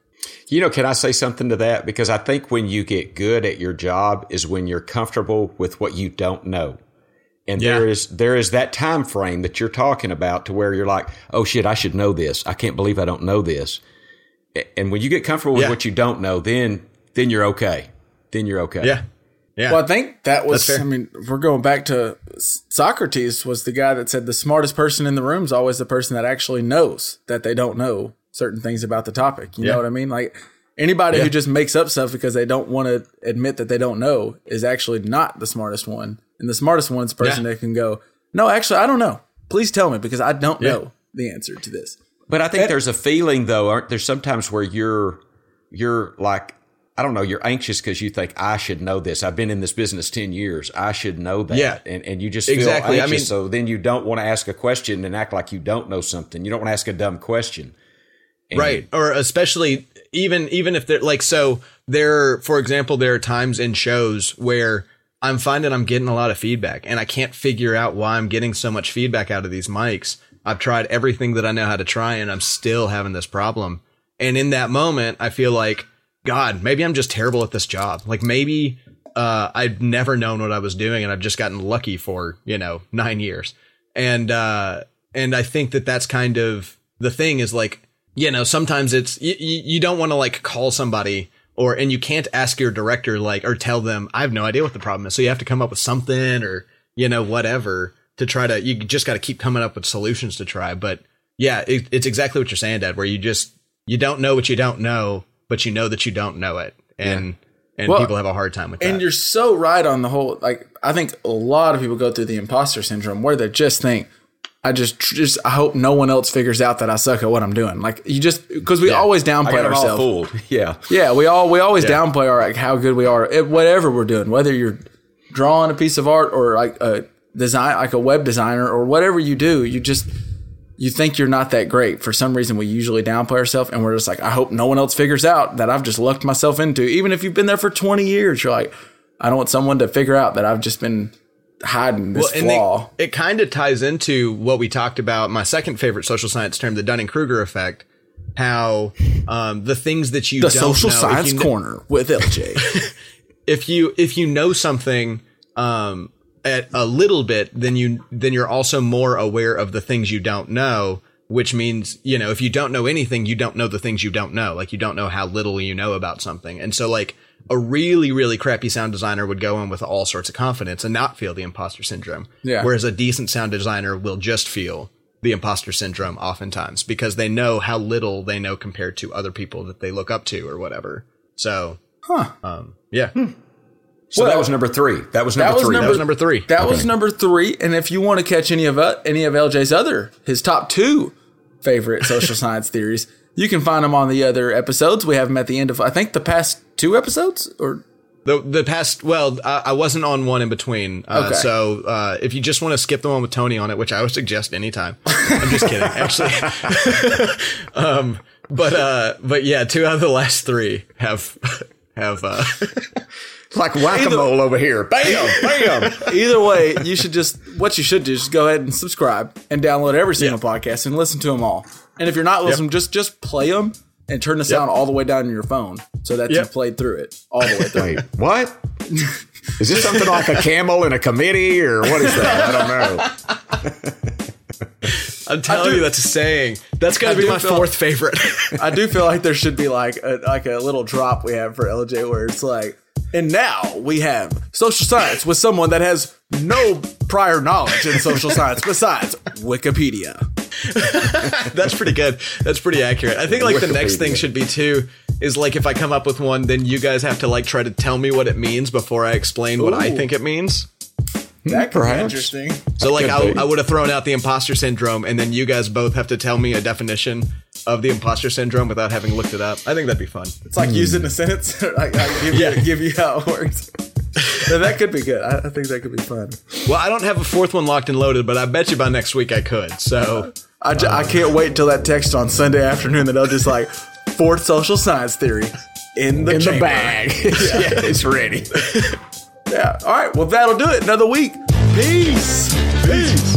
You know, can I say something to that? Because I think when you get good at your job is when you're comfortable with what you don't know. And yeah. there is that time frame that you're talking about to where you're like, oh, shit, I should know this. I can't believe I don't know this. And when you get comfortable with what you don't know, then you're okay. Yeah. Yeah. Well, I think that was, I mean, we're going back to Socrates was the guy that said the smartest person in the room is always the person that actually knows that they don't know certain things about the topic. You know what I mean? Like anybody who just makes up stuff because they don't want to admit that they don't know is actually not the smartest one. And the smartest one's the person that can go, no, actually, I don't know. Please tell me because I don't know the answer to this. But I think there's a feeling though, aren't there sometimes where you're like, I don't know, you're anxious because you think I should know this. I've been in this business 10 years. I should know that. Yeah. And you just feel anxious. I mean, so then you don't want to ask a question and act like you don't know something. You don't want to ask a dumb question. And right. Or especially even if they're like, so there, for example, there are times in shows where I'm finding I'm getting a lot of feedback and I can't figure out why I'm getting so much feedback out of these mics. I've tried everything that I know how to try and I'm still having this problem. And in that moment, I feel like, God, maybe I'm just terrible at this job. Like maybe I've never known what I was doing and I've just gotten lucky for, 9 years. And I think that that's kind of the thing is like, sometimes it's you don't want to like call somebody. And you can't ask your director or tell them, I have no idea what the problem is. So you have to come up with something or, whatever to try to, you just got to keep coming up with solutions to try. But yeah, it's exactly what you're saying, Dad, where you don't know what you don't know, but you know that you don't know it. And people have a hard time with that. And you're so right on the whole, I think a lot of people go through the imposter syndrome where they just think, I hope no one else figures out that I suck at what I'm doing. Because we always downplay ourselves. All fooled. Yeah. Yeah. We always downplay our, how good we are at whatever we're doing, whether you're drawing a piece of art or a design, a web designer or whatever you do, you think you're not that great. For some reason, we usually downplay ourselves and we're just like, I hope no one else figures out that I've just lucked myself into. Even if you've been there for 20 years, you're like, I don't want someone to figure out that I've just been hiding this flaw. It kind of ties into what we talked about, my second favorite social science term, the Dunning-Kruger effect, how the things that you don't know. The social science corner with LJ. If you know something at a little bit, then you're also more aware of the things you don't know, which means, if you don't know anything, you don't know the things you don't know. Like you don't know how little you know about something. And so a really, really crappy sound designer would go in with all sorts of confidence and not feel the imposter syndrome. Yeah. Whereas a decent sound designer will just feel the imposter syndrome oftentimes because they know how little they know compared to other people that they look up to or whatever. So, So that was number three. That was number three. And if you want to catch any of LJ's his top two favorite social science theories, you can find them on the other episodes. We have them at the end of, I think, the past 2 episodes or the past. Well, I wasn't on one in between. Okay. So if you just want to skip the one with Tony on it, which I would suggest anytime. I'm just kidding, actually. But yeah, 2 out of the last 3 have like whack-a-mole over here. Bam, bam. Either way, you should do is go ahead and subscribe and download every single podcast and listen to them all. And if you're not listening, just play them and turn the sound all the way down to your phone so that you played through it all the way through. Wait, what? Is this something like a camel in a committee or what is that? I don't know. I'm telling you, that's a saying. That's got to be my fourth favorite. I do feel like there should be like a little drop we have for LJ where it's like, and now we have social science with someone that has no prior knowledge in social science besides Wikipedia. That's pretty good. That's pretty accurate. I think like the next thing should be too is like if I come up with one, then you guys have to like try to tell me what it means before I explain what I think it means. That could be interesting. So like I would have thrown out the imposter syndrome and then you guys both have to tell me a definition of the imposter syndrome without having looked it up. I think that'd be fun. It's like using a sentence. I give you how it works. No, that could be good. I think that could be fun. Well, I don't have a fourth one locked and loaded, but I bet you by next week I could. So I can't wait until that text on Sunday afternoon that I'll just like fourth social science theory in the bag. Yeah, it's ready. Yeah. All right. Well, that'll do it. Another week. Peace.